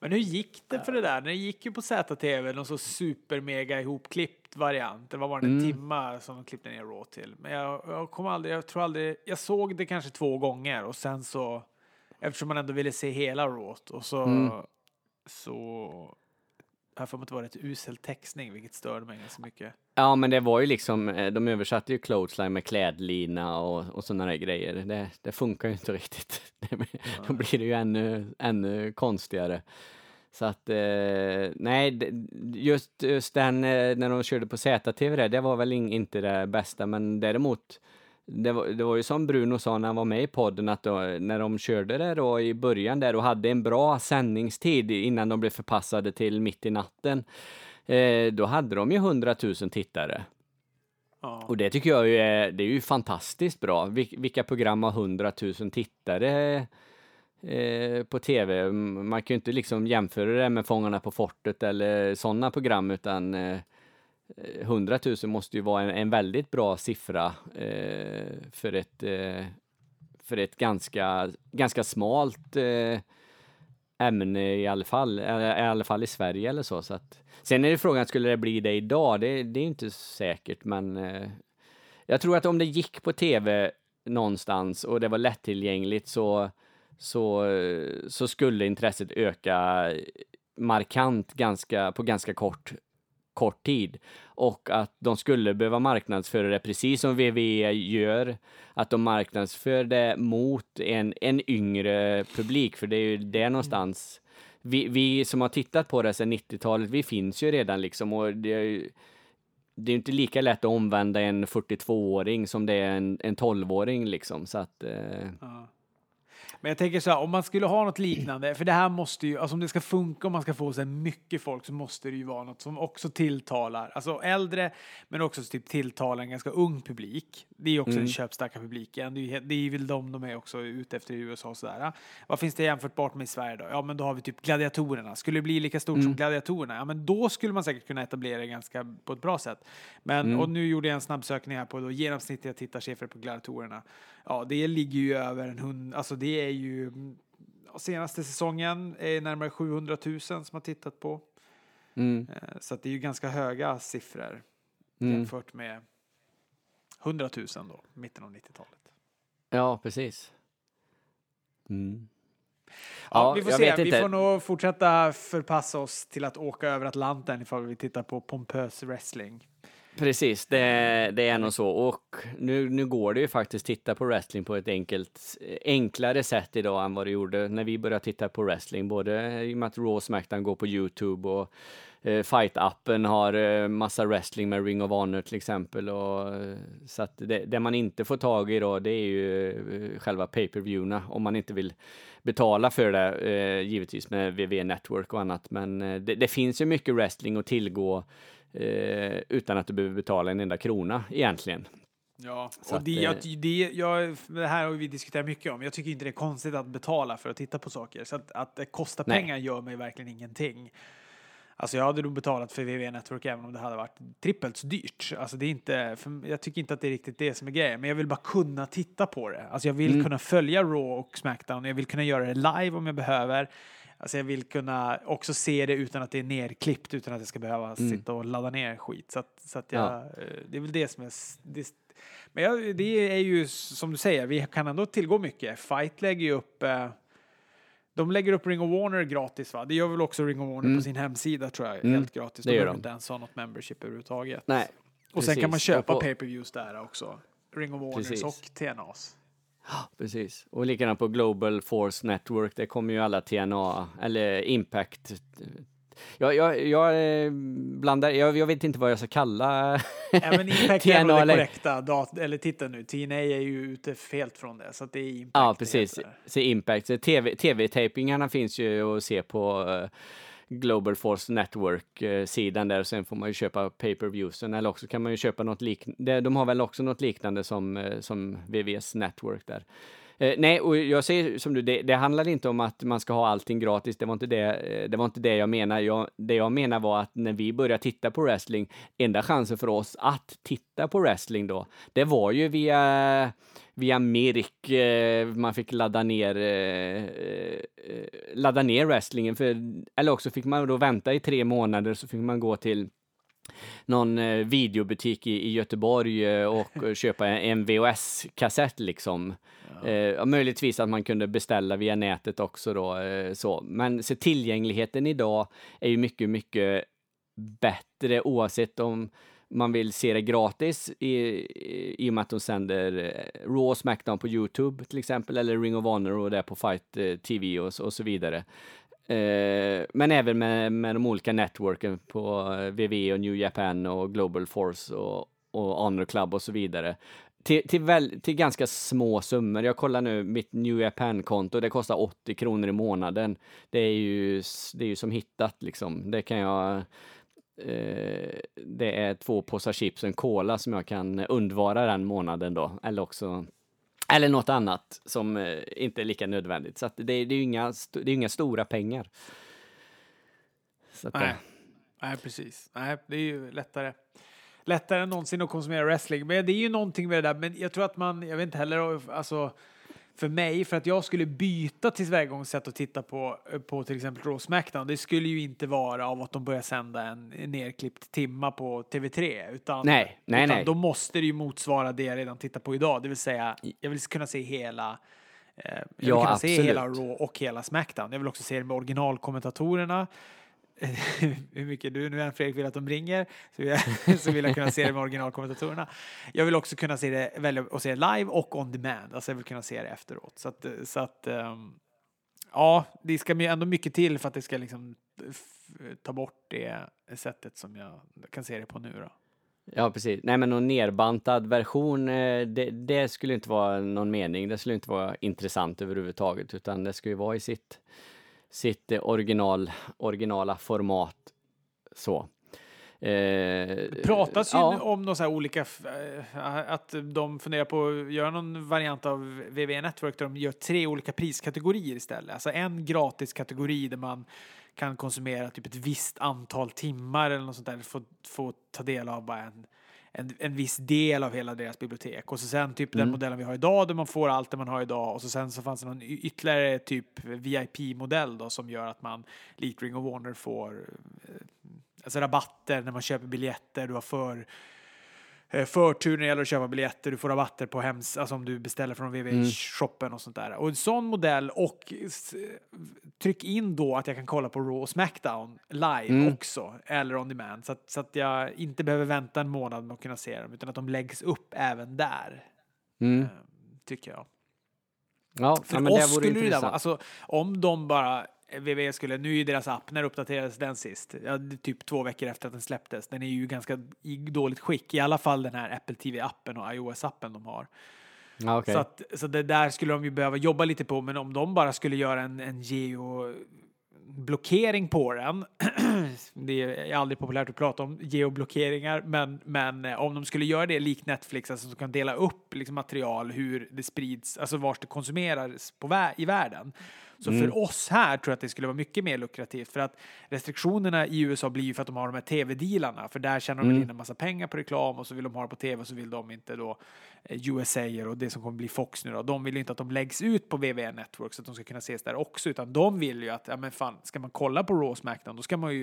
Men hur gick det för det där? Det gick ju på ZTV, någon så supermega ihopklippt variant. Det var bara en timma som de klippte ner Raw till. Men jag kom aldrig, jag tror aldrig, jag såg det kanske 2 gånger och sen så, eftersom man ändå ville se hela Raw och så... Så här får man inte vara ett usel textning, vilket störde mig ganska mycket. Ja, men det var ju liksom, de översatte ju clothesline med klädlina och sådana där grejer. Det funkar ju inte riktigt. Då blir det ju ännu konstigare. Så att, nej, just den, när de körde på ZTV det var väl inte det bästa. Men däremot, det var ju som Bruno sa när han var med i podden, att då, när de körde det då i början där och hade en bra sändningstid innan de blev förpassade till mitt i natten, då hade de ju 100 000 tittare. Ja. Och det tycker jag det är ju fantastiskt bra. Vilka program har 100 000 tittare på tv? Man kan ju inte liksom jämföra det med Fångarna på fortet eller sådana program, utan 100 000 måste ju vara en väldigt bra siffra för ett ganska smalt ämne i alla fall i Sverige eller så. Så att, sen är det frågan, skulle det bli det idag? Det är inte säkert, men jag tror att om det gick på tv någonstans och det var lättillgängligt så skulle intresset öka markant på ganska kort tid, och att de skulle behöva marknadsföra det precis som WWE gör, att de marknadsför det mot en yngre publik, för det är ju det någonstans. Vi som har tittat på det sedan 90-talet, vi finns ju redan liksom, och det är ju inte lika lätt att omvända en 42-åring som det är en 12-åring liksom, så att... Men jag tänker så här, om man skulle ha något liknande, för det här måste ju, alltså om det ska funka, om man ska få så här mycket folk, så måste det ju vara något som också tilltalar, alltså äldre, men också typ tilltalar en ganska ung publik. Det är ju också den köpstarka publiken. Det är väl de är också ute efter i USA och sådär. Vad finns det jämförbart med i Sverige då? Ja, men då har vi typ Gladiatorerna. Skulle det bli lika stort som Gladiatorerna? Ja, men då skulle man säkert kunna etablera det ganska på ett bra sätt. Men, och nu gjorde jag en snabbsökning här på då, genomsnittliga tittarsiffror på Gladiatorerna. Ja, det ligger ju över 100, alltså det är ju senaste säsongen är närmare 700 000 som har tittat på. Så att det är ju ganska höga siffror jämfört med 100 000 då, mitten av 90-talet. Ja, precis. Ja, vi får se. Vi får nog fortsätta förpassa oss till att åka över Atlanten ifall vi tittar på pompös wrestling. Precis, det är nog så. Och nu går det ju faktiskt titta på wrestling på ett enklare sätt idag än vad det gjorde när vi började titta på wrestling. Både i och med att Raw Smackdown går på YouTube och Fight-appen har massa wrestling med Ring of Honor till exempel. Och, så att det man inte får tag i då, det är ju själva pay-per-viewerna, om man inte vill betala för det, givetvis med WWE Network och annat. Men det finns ju mycket wrestling att tillgå utan att du behöver betala en enda krona egentligen. Ja, så och det här har vi diskuterat mycket om. Jag tycker inte det är konstigt att betala för att titta på saker. Så att det kostar pengar gör mig verkligen ingenting. Alltså jag hade då betalat för WWE Network även om det hade varit trippelt så dyrt. Alltså det är inte, jag tycker inte att det är riktigt det som är grejen. Men jag vill bara kunna titta på det. Alltså jag vill kunna följa Raw och Smackdown. Jag vill kunna göra det live om jag behöver. Alltså jag vill kunna också se det utan att det är nerklippt, utan att jag ska behöva sitta och ladda ner skit. Så att jag, det är väl det som är... det är ju som du säger, vi kan ändå tillgå mycket. Fight lägger ju upp... de lägger upp Ring of Honor gratis, va? Det gör väl också Ring of Honor på sin hemsida, tror jag. Helt gratis. De behöver inte ens ha något membership överhuvudtaget. Nej, och precis. Sen kan man köpa pay-per-views där också. Ring of Honors och TNAs. Precis. Och likadant på Global Force Network, det kommer ju alla TNA eller Impact Jag blandar, jag vet inte vad jag ska kalla TNA eller korrekta eller titta nu, TNA är ju ute helt från det, så att det är Impact. Ja, precis. Så Impact, TV-tapingarna finns ju att se på Global Force Network-sidan där, och sen får man ju köpa pay-per-viewsen, eller också kan man ju köpa något liknande. De har väl också något liknande som VVS Network där. Nej, och jag säger som du, det handlar inte om att man ska ha allting gratis, det var inte det jag menar. Det jag menar var att när vi började titta på wrestling, enda chansen för oss att titta på wrestling då, det var ju via Mirk, man fick ladda ner wrestlingen, eller också fick man då vänta i 3 månader, så fick man gå till någon videobutik i Göteborg och köpa en VHS-kassett liksom. Ja. Möjligtvis att man kunde beställa via nätet också då. Men så tillgängligheten idag är ju mycket, mycket bättre, oavsett om man vill se det gratis i och med att de sänder Raw, Smackdown på YouTube till exempel, eller Ring of Honor och där på Fight TV och så vidare. Men även med de olika networken på WWE och New Japan och Global Force och Honor Club och så vidare. Till ganska små summor. Jag kollar nu mitt New Japan-konto. Det kostar 80 kronor i månaden. Det är ju som hittat liksom. Det kan jag... det är 2 påsar chips och en cola som jag kan undvara den månaden då. Eller något annat som inte är lika nödvändigt. Så att det är inga stora pengar. Så att Nej, precis. Nej, det är ju lättare än någonsin att konsumera wrestling. Men det är ju någonting med det där. Men jag tror att jag vet inte heller, alltså för att jag skulle byta tillvägagångssätt och titta på till exempel Raw Smackdown, det skulle ju inte vara av att de börjar sända en nerklippt timma på TV3, utan då måste det ju motsvara det jag redan tittar på idag, det vill säga jag vill kunna se hela Raw och hela Smackdown. Jag vill också se det med originalkommentatorerna. Hur mycket du nu än Fredrik vill att de ringer, så vill jag kunna se det med originalkommentatorerna. Jag vill också kunna se det, välja att se live och on demand. Alltså jag vill kunna se det efteråt. Så att ja, det ska ändå mycket till för att det ska liksom ta bort det sättet som jag kan se det på nu då. Ja, precis. Nej, men någon nerbantad version, det skulle inte vara någon mening. Det skulle inte vara intressant överhuvudtaget, utan det skulle ju vara i sitt originala format så. Det pratas ju om några så här olika att de funderar på att göra någon variant av WWE Network där de gör 3 olika priskategorier istället. Alltså en gratis kategori där man kan konsumera typ ett visst antal timmar eller något sånt där, få ta del av bara en viss del av hela deras bibliotek, och så sen typ den modellen vi har idag där man får allt det man har idag, och så sen så fanns det någon ytterligare typ VIP-modell då, som gör att man likt Ring of Honor får alltså rabatter när man köper biljetter, du har förtur när det gäller att köpa biljetter, du får rabatter på alltså om du beställer från www-shoppen och sånt där. Och en sån modell, och tryck in då att jag kan kolla på Raw och Smackdown live också, eller on demand, så att jag inte behöver vänta en månad med att kunna se dem, utan att de läggs upp även där. Tycker jag. Ja, för men oss det vore skulle det vara, alltså om de bara WWE skulle, nu är deras app, när uppdaterades den sist? Ja, typ 2 veckor efter att den släpptes. Den är ju ganska i dåligt skick. I alla fall den här Apple TV-appen och iOS-appen de har. Ah, okay. Så det där skulle de ju behöva jobba lite på. Men om de bara skulle göra en geoblockering på den. Det är aldrig populärt att prata om geoblockeringar. Men om de skulle göra det likt Netflix, alltså så kan dela upp liksom material, hur det sprids, alltså vars det konsumeras i världen. Så för oss här tror jag att det skulle vara mycket mer lukrativt, för att restriktionerna i USA blir ju för att de har de här tv-dealarna, för där tjänar de in en massa pengar på reklam, och så vill de ha det på tv, och så vill de inte då USA och det som kommer bli Fox nu då, de vill ju inte att de läggs ut på WWE Network så att de ska kunna ses där också, utan de vill ju att, ja men fan, ska man kolla på Raw och Smackdown, då ska man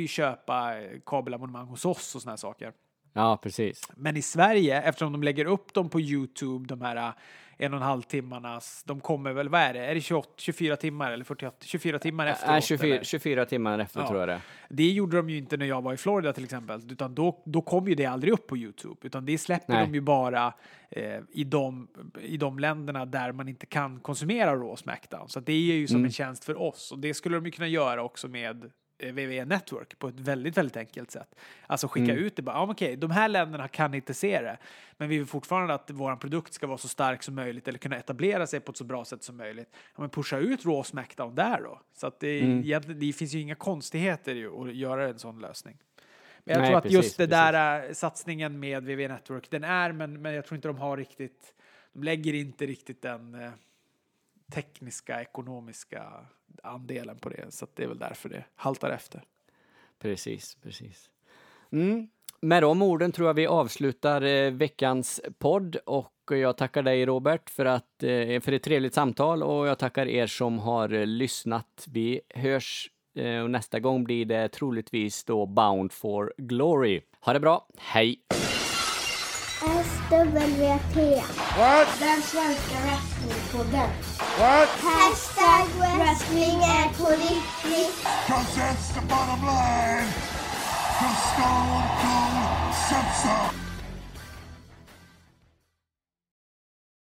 ju köpa kabelabonnemang hos oss och såna här saker. Ja, precis. Men i Sverige, eftersom de lägger upp dem på YouTube, de här 1,5 timmarnas, de kommer väl, vad är det? Är det 24 timmar eller 48? 24 timmar efter. 24 timmar efter, ja. Tror jag det. Det gjorde de ju inte när jag var i Florida till exempel, utan då kom ju det aldrig upp på YouTube, utan det släpper de ju bara i de länderna där man inte kan konsumera Raw Smackdown. Så det är ju som en tjänst för oss, och det skulle de ju kunna göra också med WWE Network på ett väldigt, väldigt enkelt sätt. Alltså skicka ut det bara, ja, okej, de här länderna kan inte se det, men vi vill fortfarande att vår produkt ska vara så stark som möjligt eller kunna etablera sig på ett så bra sätt som möjligt. Ja, men pusha ut Raw och Smackdown där då. Så att det, det finns ju inga konstigheter i att göra en sån lösning. Men jag tror att just det där satsningen med WWE Network, den är, men jag tror inte de har riktigt, de lägger inte riktigt den tekniska, ekonomiska andelen på det, så att det är väl därför det haltar efter. Precis. Med de orden tror jag vi avslutar veckans podd, och jag tackar dig Robert för ett trevligt samtal, och jag tackar er som har lyssnat. Vi hörs, och nästa gång blir det troligtvis då Bound for Glory. Ha det bra, hej! SWT. What? Den svenska wrestlingpodden. What? Hashtag wrestling är på riktigt. 'Cause that's the bottom line. 'Cause Stone Cold Simpson.